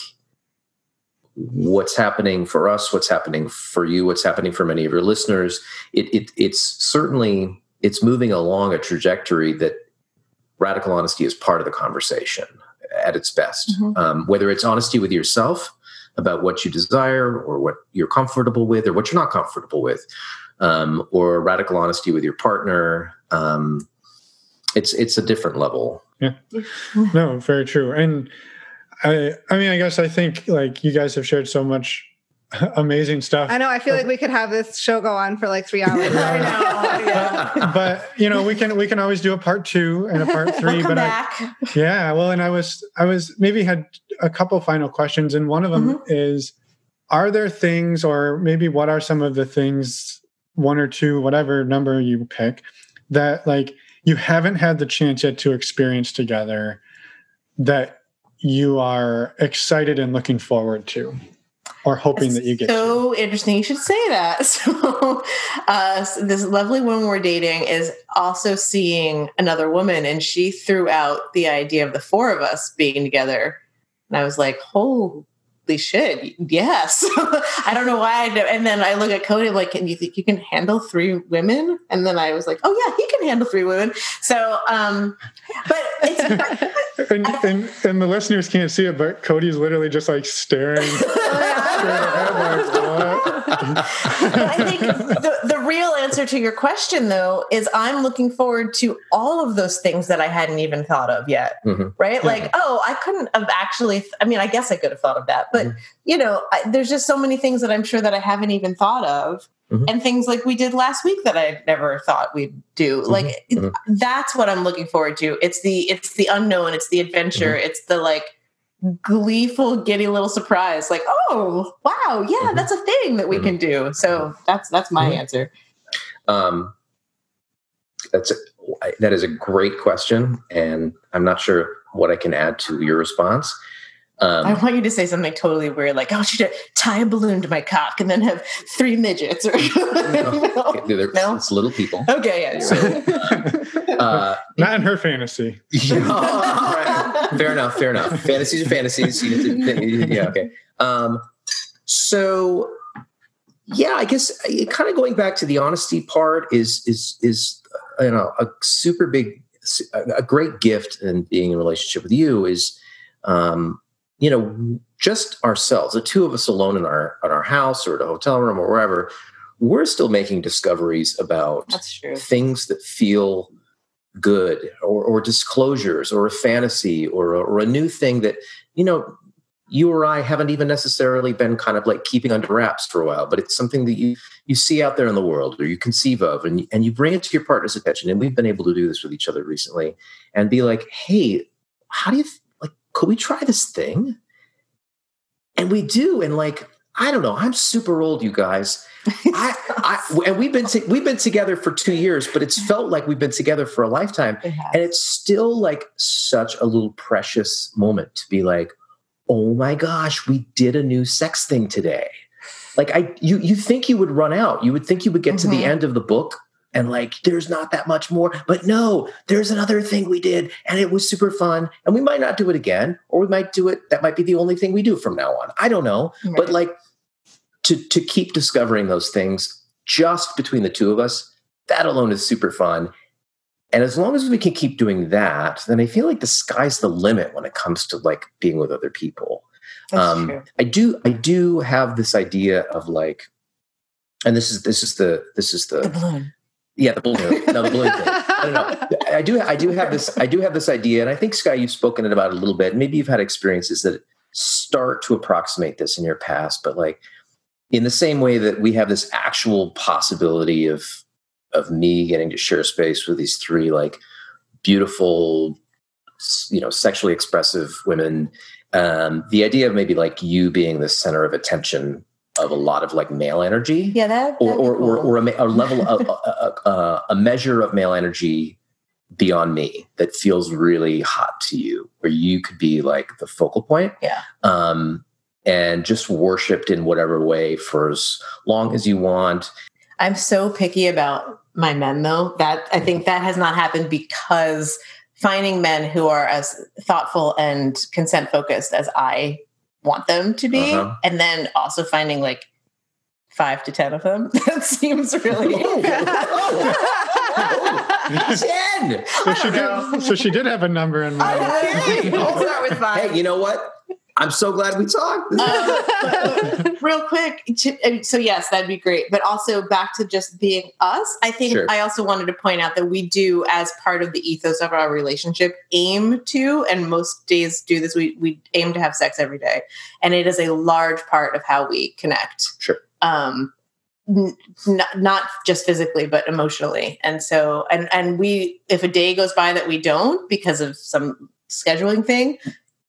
what's happening for us, what's happening for you, what's happening for many of your listeners, it, it, it's certainly, it's moving along a trajectory that radical honesty is part of the conversation at its best. Mm-hmm. Um, whether it's honesty with yourself about what you desire or what you're comfortable with or what you're not comfortable with, um, or radical honesty with your partner, um, it's, it's a different level. Yeah, no, very true. And I, I mean, I guess I think like you guys have shared so much amazing stuff. I know. I feel like we could have this show go on for like three hours. I know. Yeah. But you know, we can, we can always do a part two and a part three, we'll come but back. I, yeah, well, and I was, I was maybe had a couple final questions. And one of them mm-hmm. is, are there things, or maybe what are some of the things, one or two, whatever number you pick, that like you haven't had the chance yet to experience together that you are excited and looking forward to or hoping That's that you get so to. Interesting you should say that. So uh, this lovely woman we're dating is also seeing another woman, and she threw out the idea of the four of us being together, and I was like, holy shit, yes. I don't know why I do. And then I look at Cody like, can you think you can handle three women? And then I was like, oh yeah, he can handle three women. So um but it's and, and and the listeners can't see it, but Cody's literally just like staring, staring ahead, like, but I think the, the real answer to your question though is I'm looking forward to all of those things that I hadn't even thought of yet. Mm-hmm. Right? Yeah. Like, oh, I couldn't have actually th- I mean, I guess I could have thought of that, but mm-hmm. you know, I, there's just so many things that I'm sure that I haven't even thought of, mm-hmm. and things like we did last week that I never thought we'd do. Mm-hmm. Like mm-hmm. that's what I'm looking forward to. It's the it's the unknown, it's the adventure, mm-hmm. it's the like gleeful, giddy little surprise. Like, oh, wow. Yeah, mm-hmm. that's a thing that we mm-hmm. can do. So that's, that's my mm-hmm. answer. Um, that's, a, that is a great question. And I'm not sure what I can add to your response. Um, I want you to say something totally weird. Like, oh, should I tie a balloon to my cock and then have three midgets? Or no, no. Okay, they're, no? It's little people. Okay. Yeah. So, um, uh, not in her fantasy. Yeah. Oh, right. Fair enough. Fair enough. Fantasies are fantasies. Yeah. Okay. Um, so, yeah, I guess kind of going back to the honesty part is is is you know a super big, a great gift in being in a relationship with you is, um, you know, just ourselves, the two of us alone in our in our house or at a hotel room or wherever, we're still making discoveries about things that feel good or, or disclosures or a fantasy or, or a new thing that, you know, you or I haven't even necessarily been kind of like keeping under wraps for a while, but it's something that you, you see out there in the world or you conceive of and, and you bring it to your partner's attention. And we've been able to do this with each other recently and be like, hey, how do you like, could we try this thing? And we do. And like, I don't know. I'm super old, you guys. I, I and we've been to, we've been together for two years, but it's felt like we've been together for a lifetime. It and it's still like such a little precious moment to be like, oh my gosh, we did a new sex thing today. Like I, you, you think you would run out. You would think you would get mm-hmm. to the end of the book and like, there's not that much more, but no, there's another thing we did and it was super fun. And we might not do it again, or we might do it. That might be the only thing we do from now on. I don't know. Right. But like, To, to keep discovering those things just between the two of us, that alone is super fun. And as long as we can keep doing that, then I feel like the sky's the limit when it comes to like being with other people. Um, I do, I do have this idea of like, and this is, this is the, this is the, the balloon. Yeah, the balloon. No, the balloon thing. I don't know. I do, I do have this, I do have this idea. And I think Skye, you've spoken about it a little bit. Maybe you've had experiences that start to approximate this in your past, but like, in the same way that we have this actual possibility of of me getting to share space with these three like beautiful, you know, sexually expressive women. Um, the idea of maybe like you being the center of attention of a lot of like male energy, yeah, that, or, or, cool. or or a, a level of a, a, a measure of male energy beyond me that feels really hot to you, where you could be like the focal point, yeah, um, and just worshipped in whatever way for as long as you want. I'm so picky about my men, though. That I think that has not happened because finding men who are as thoughtful and consent focused as I want them to be, uh-huh. and then also finding like five to ten of them. That seems really oh, oh, oh. ten. So she did. So she did have a number in mind. Okay. I'll start with five. Hey, you know what? I'm so glad we talked. Um, real quick. So yes, that'd be great. But also back to just being us. I think sure. I also wanted to point out that we do, as part of the ethos of our relationship, aim to, and most days do this, we, we aim to have sex every day. And it is a large part of how we connect. Sure. Um, N- not just physically, but emotionally. And so, and, and we, if a day goes by that we don't because of some scheduling thing,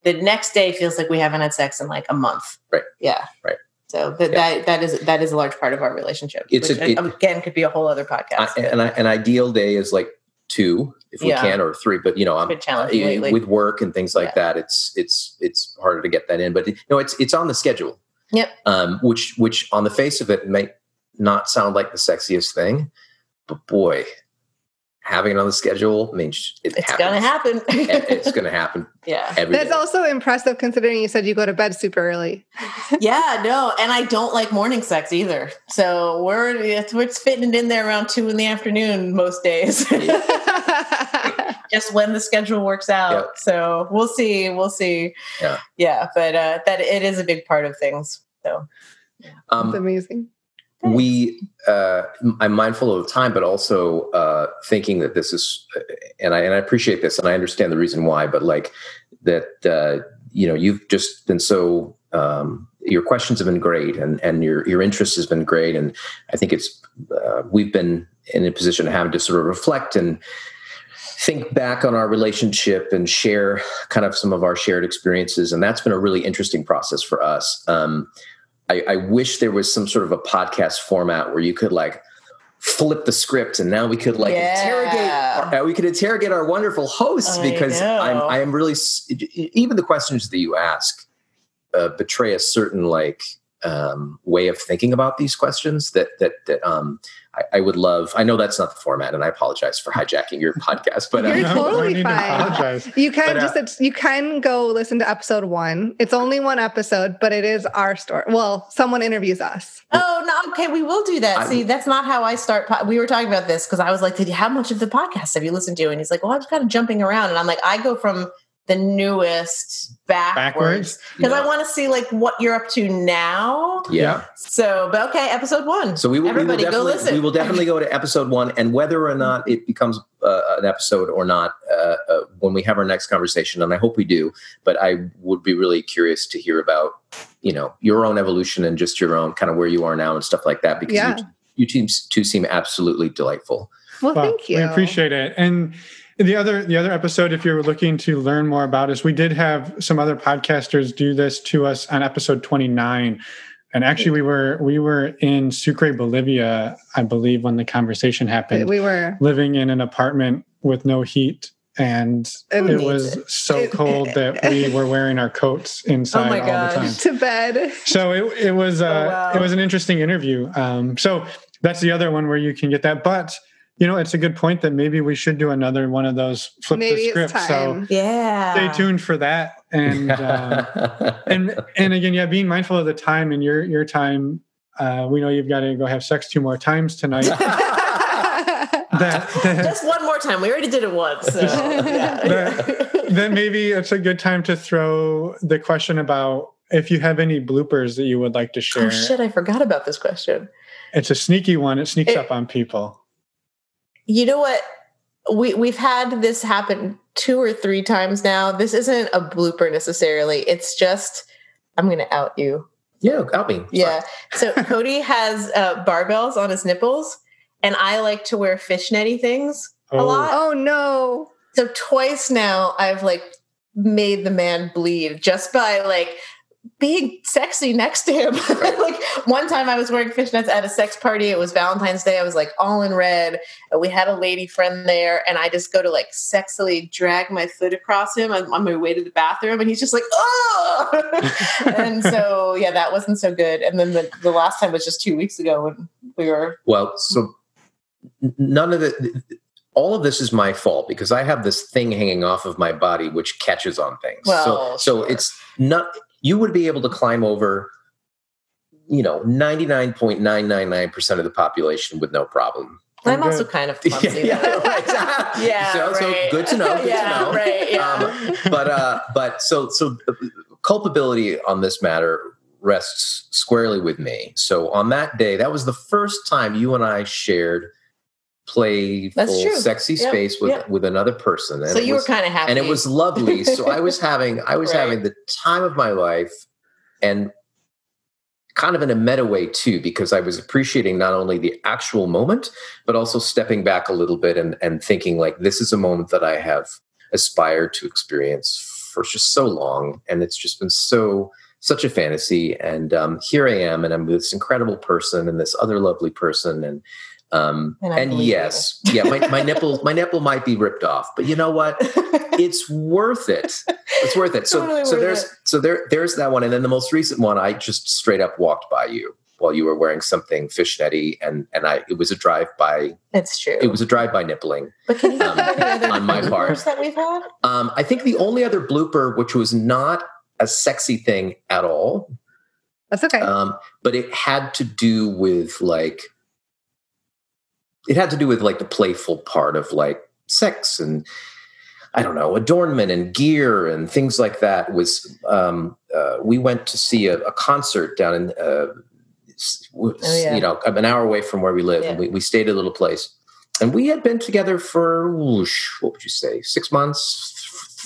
the next day feels like we haven't had sex in like a month. Right. Yeah. Right. So that, yeah. that, that is, that is a large part of our relationship, it's which a, it, again could be a whole other podcast. I, and I, an ideal day is like two, if yeah. we can, or three, but you know, I'm, uh, with work and things like yeah. that, it's, it's, it's harder to get that in, but it, no, it's, it's on the schedule. Yep. Um, which, which on the face of it might not sound like the sexiest thing, but boy, having it on the schedule means it it's going to happen. It's going to happen. Yeah. That's day. Also impressive considering you said you go to bed super early. yeah, no. And I don't like morning sex either. So we're, it's, it's fitting in there around two in the afternoon most days. Yeah. Just when the schedule works out. Yep. So we'll see. We'll see. Yeah. Yeah. But uh, that it is a big part of things. So yeah. um, that's amazing. We, uh, I'm mindful of time, but also uh, thinking that this is, and I and I appreciate this, and I understand the reason why, but like that, uh, you know, you've just been so, um, your questions have been great, and and your your interest has been great, and I think it's uh, we've been in a position to have to sort of reflect and think back on our relationship and share kind of some of our shared experiences, and that's been a really interesting process for us. Um, I, I wish there was some sort of a podcast format where you could like flip the script and now we could like yeah. interrogate, our, we could interrogate our wonderful hosts I because know. I'm, I am really, even the questions that you ask uh, betray a certain like um, way of thinking about these questions that, that, that um, I, I would love, I know that's not the format and I apologize for hijacking your podcast, but you're um, totally fine. To you can but, uh, just, you can go listen to episode one. It's only one episode, but it is our story. Well, someone interviews us. Oh no. Okay. We will do that. I, See, that's not how I start. Po- we were talking about this cause I was like, how much of the podcast have you listened to? And he's like, well, I'm just kind of jumping around. And I'm like, I go from the newest backwards because yeah. I want to see like what you're up to now. Yeah. So, but okay. Episode one. So we will, everybody we will go listen. We will definitely go to episode one, and whether or not it becomes uh, an episode or not, uh, uh, when we have our next conversation, and I hope we do, but I would be really curious to hear about, you know, your own evolution and just your own kind of where you are now and stuff like that, because yeah. you, you teams two seem absolutely delightful. Well, well, thank you. We appreciate it. And the other the other episode, if you're looking to learn more about us, we did have some other podcasters do this to us on episode twenty-nine. And actually, we were we were in Sucre, Bolivia, I believe, when the conversation happened. We were living in an apartment with no heat, and Amazing. It was so cold that we were wearing our coats inside oh my all God. The time to bed. So it it was uh, oh, wow. it was an interesting interview. Um, so that's the other one where you can get that, but. You know, it's a good point that maybe we should do another one of those flip maybe the script. It's time. So yeah. stay tuned for that. And uh, and and again, yeah, being mindful of the time and your your time. Uh, we know you've got to go have sex two more times tonight. that, that, Just one more time. We already did it once. So. that, then maybe it's a good time to throw the question about if you have any bloopers that you would like to share. Oh shit! I forgot about this question. It's a sneaky one. It sneaks it, up on people. You know what? We, we've had this happen two or three times now. This isn't a blooper necessarily. It's just, I'm going to out you. Yeah, out me. Yeah. So Cody has uh, barbells on his nipples, and I like to wear fishnetty things oh. a lot. Oh, no. So twice now I've like made the man bleed just by like being sexy next to him. Like one time I was wearing fishnets at a sex party. It was Valentine's Day. I was like all in red. We had a lady friend there and I just go to like sexily drag my foot across him on, on my way to the bathroom. And he's just like, oh, and so, yeah, that wasn't so good. And then the, the last time was just two weeks ago when we were. Well, so none of the, all of this is my fault because I have this thing hanging off of my body, which catches on things. Well, so, sure. So it's not, you would be able to climb over, you know, ninety-nine point nine nine nine percent of the population with no problem. I'm also kind of clumsy. Yeah, yeah, right. Yeah, so, right. So good to know. Good yeah, to know. Right, yeah. Um, but uh, but so so culpability on this matter rests squarely with me. So on that day, that was the first time you and I shared playful, sexy yep. space with, yep. with another person. And so you was, were kind of happy. And it was lovely. So I was having, I was right. having the time of my life and kind of in a meta way too, because I was appreciating not only the actual moment, but also stepping back a little bit and, and thinking like, this is a moment that I have aspired to experience for just so long. And it's just been so, such a fantasy. And um, here I am, and I'm this incredible person and this other lovely person. And, Um, and, and yes, yeah, my, my nipple, my nipple might be ripped off, but you know what? It's worth it. It's worth it. So, totally so there's, it. so there, there's that one. And then the most recent one, I just straight up walked by you while you were wearing something fishnetty, and, and I, it was a drive by. It's true. It was a drive by nippling. But can you um, think of any on my part that we've had? Um, I think the only other blooper, which was not a sexy thing at all. That's okay. Um, but it had to do with like. It had to do with like the playful part of like sex and I don't know, adornment and gear and things like that was, um, uh, we went to see a, a concert down in, uh, oh, yeah. you know, an hour away from where we live. Yeah. And we, we stayed at a little place and we had been together for, what would you say? Six months,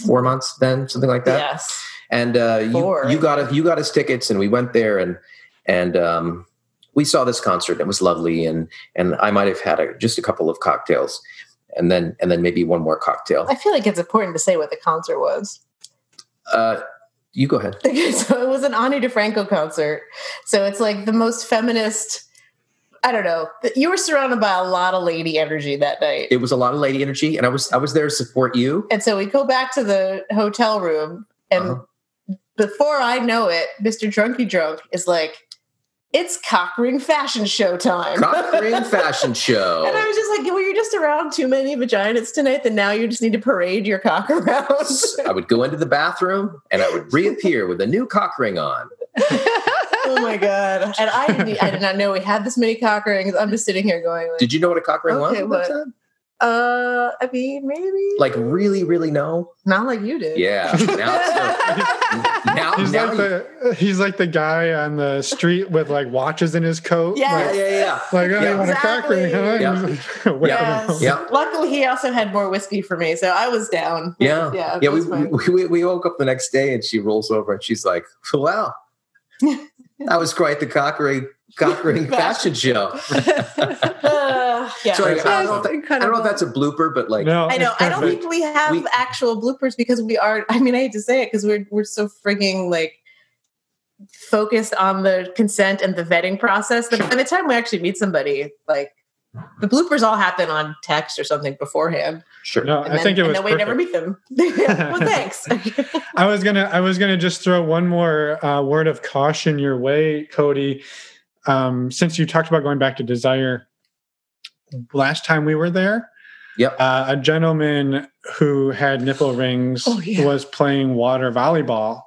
four months then something like that. Yes. And, uh, you, you got us, you got us tickets and we went there and, and, um, we saw this concert. It was lovely, and and I might have had a, just a couple of cocktails, and then and then maybe one more cocktail. I feel like it's important to say what the concert was. Uh, you go ahead. Okay, so it was an Ani DeFranco concert. So it's like the most feminist. I don't know. You were surrounded by a lot of lady energy that night. It was a lot of lady energy, and I was I was there to support you. And so we go back to the hotel room, and uh-huh. before I know it, Mister Drunky Drunk is like. It's cock ring fashion show time. Cock ring fashion show. And I was just like, well, you're just around too many vaginas tonight, then now you just need to parade your cock around. I would go into the bathroom and I would reappear with a new cock ring on. Oh my God. And I didn't, I did not know we had this many cock rings. I'm just sitting here going like, did you know what a cock ring okay, was? What? Uh, I mean, maybe. Like really, really no? Not like you did. Yeah. Now it's so, now, he's, now like the, he's like the guy on the street with like watches in his coat. Yeah, like, yeah, yeah. Like, oh, yeah, you want exactly. a factory, huh? Yeah. Yes. Yeah. Luckily, he also had more whiskey for me, so I was down. Yeah. Yeah, yeah we, we, we, we woke up the next day and she rolls over and she's like, wow, that was quite the cockery. Cock ring fashion show. uh, yeah. So I, I, don't know, I don't know if that's a blooper, but like no, I know I don't think we have we, actual bloopers because we are. I mean, I hate to say it because we're we're so frigging like focused on the consent and the vetting process. But by the time we actually meet somebody, like the bloopers all happen on text or something beforehand. Sure, no, and I then, think it and was. And we never meet them. Well, thanks. I was gonna I was gonna just throw one more uh, word of caution your way, Cody. Um, since you talked about going back to Desire, last time we were there, yep. uh, a gentleman who had nipple rings oh, yeah. was playing water volleyball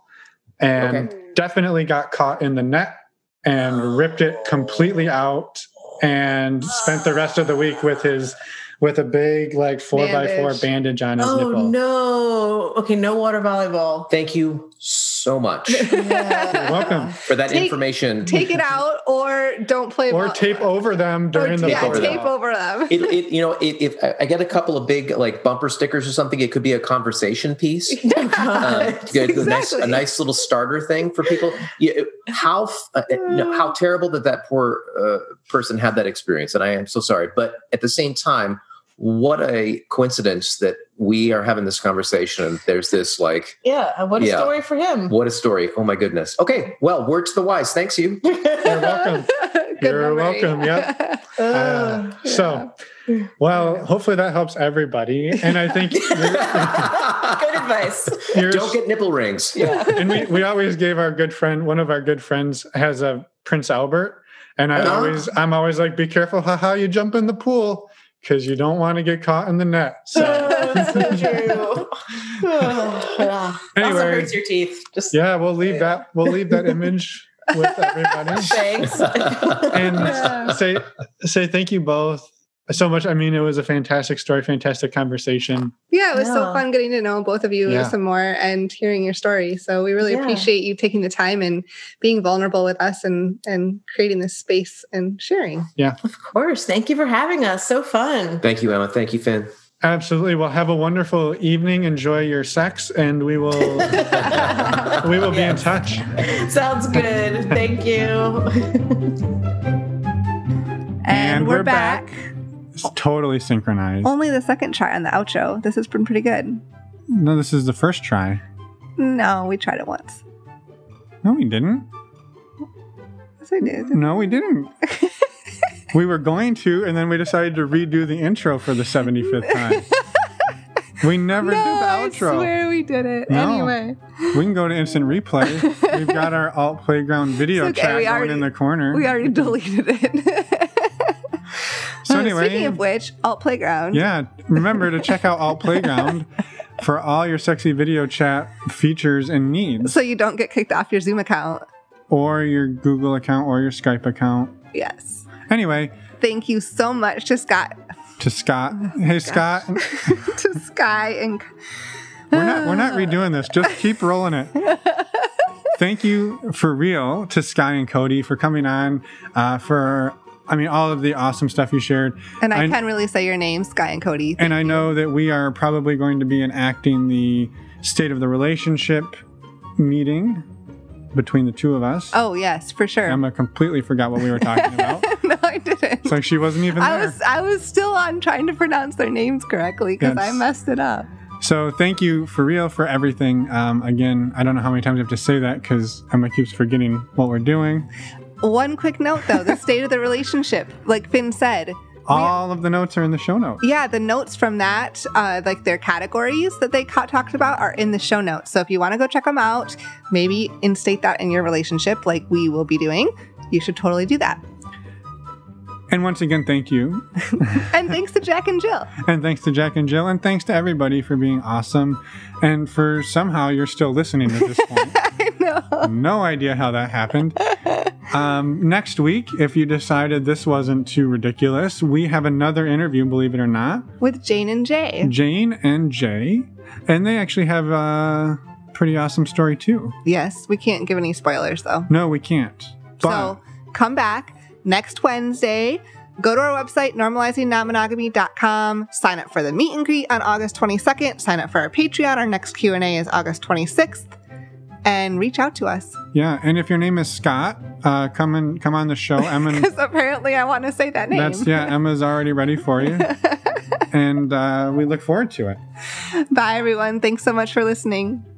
and okay. definitely got caught in the net and ripped it completely out and spent the rest of the week with his with a big like four bandage. by four bandage on his oh, nipple. Oh no! Okay, no water volleyball. Thank you so much. Yeah. You're welcome for that take, information. Take it out, or don't play. Or volleyball. Tape over them during or, the. Yeah, volleyball. Tape over them. it, it, you know, it, if I get a couple of big like bumper stickers or something, it could be a conversation piece. um, exactly. a, nice, a nice little starter thing for people. Yeah, it, how uh, no, how terrible that that poor uh, person had that experience, and I am so sorry. But at the same time. what a coincidence that we are having this conversation. There's this like... Yeah, what a yeah, story for him. What a story. Oh, my goodness. Okay, well, word to the wise. Thanks, you. You're welcome. You're memory. welcome, yeah. Uh, uh, yeah. So, well, hopefully that helps everybody. And I think... Good advice. Don't get nipple rings. Yeah. And we, we always gave our good friend... One of our good friends has a Prince Albert. And I uh-huh. always, I'm always like, be careful how, how you jump in the pool. Because you don't want to get caught in the net. So. Oh, that's so true. Oh, yeah. Anyway, also hurts your teeth. Just yeah, we'll leave yeah. that. We'll leave that image with everybody. Thanks. And yeah. say say thank you both so much. I mean, it was a fantastic story, fantastic conversation. Yeah, it was yeah. so fun getting to know both of you yeah. some more and hearing your story. So we really yeah. appreciate you taking the time and being vulnerable with us and, and creating this space and sharing. Yeah. Of course. Thank you for having us. So fun. Thank you, Emma. Thank you, Finn. Absolutely. Well, have a wonderful evening. Enjoy your sex, and we will we will yes. be in touch. Sounds good. Thank you. and, and we're, we're back. back. It's totally synchronized. Only the second try on the outro. This has been pretty good. No, this is the first try. No, we tried it once. No, we didn't. Yes, I did. No, we didn't. We were going to, and then we decided to redo the intro for the seventy-fifth time. We never no, did the outro. I swear we did it. No. Anyway. We can go to instant replay. We've got our Alt Playground video okay, chat going in the corner. We already deleted it. So anyway, speaking of which, Alt Playground. Yeah. Remember to check out Alt Playground for all your sexy video chat features and needs. So you don't get kicked off your Zoom account. Or your Google account or your Skype account. Yes. Anyway. Thank you so much to Scott. To Scott. Oh, hey, gosh. Scott. To Sky. and We're not, we're not redoing this. Just keep rolling it. Thank you for real to Sky and Cody for coming on uh, for... I mean, all of the awesome stuff you shared. And I, I can really say your names, Sky and Cody. Thank and I you. know that we are probably going to be enacting the state of the relationship meeting between the two of us. Oh, yes, for sure. Emma completely forgot what we were talking about. No, I didn't. It's like she wasn't even I there. Was, I was still on trying to pronounce their names correctly because yes. I messed it up. So thank you for real for everything. Um, again, I don't know how many times I have to say that because Emma keeps forgetting what we're doing. One quick note, though, the state of the relationship, like Finn said. All we, of the notes are in the show notes. Yeah, the notes from that, uh, like their categories that they ca- talked about are in the show notes. So if you want to go check them out, maybe instate that in your relationship like we will be doing. You should totally do that. And once again, thank you. And thanks to Jack and Jill. And thanks to Jack and Jill. And thanks to everybody for being awesome. And for somehow you're still listening at this point. I know. No idea how that happened. Um, next week, if you decided this wasn't too ridiculous, we have another interview, believe it or not. With Jane and Jay. Jane and Jay. And they actually have a pretty awesome story, too. Yes. We can't give any spoilers, though. No, we can't. But so come back. Next Wednesday, go to our website, normalizing non monogamy dot com. Sign up for the meet and greet on August twenty-second. Sign up for our Patreon. Our next Q and A is August twenty-sixth. And reach out to us. Yeah, and if your name is Scott, uh, come and come on the show. Because apparently I want to say that name. That's, yeah, Emma's already ready for you. And uh, we look forward to it. Bye, everyone. Thanks so much for listening.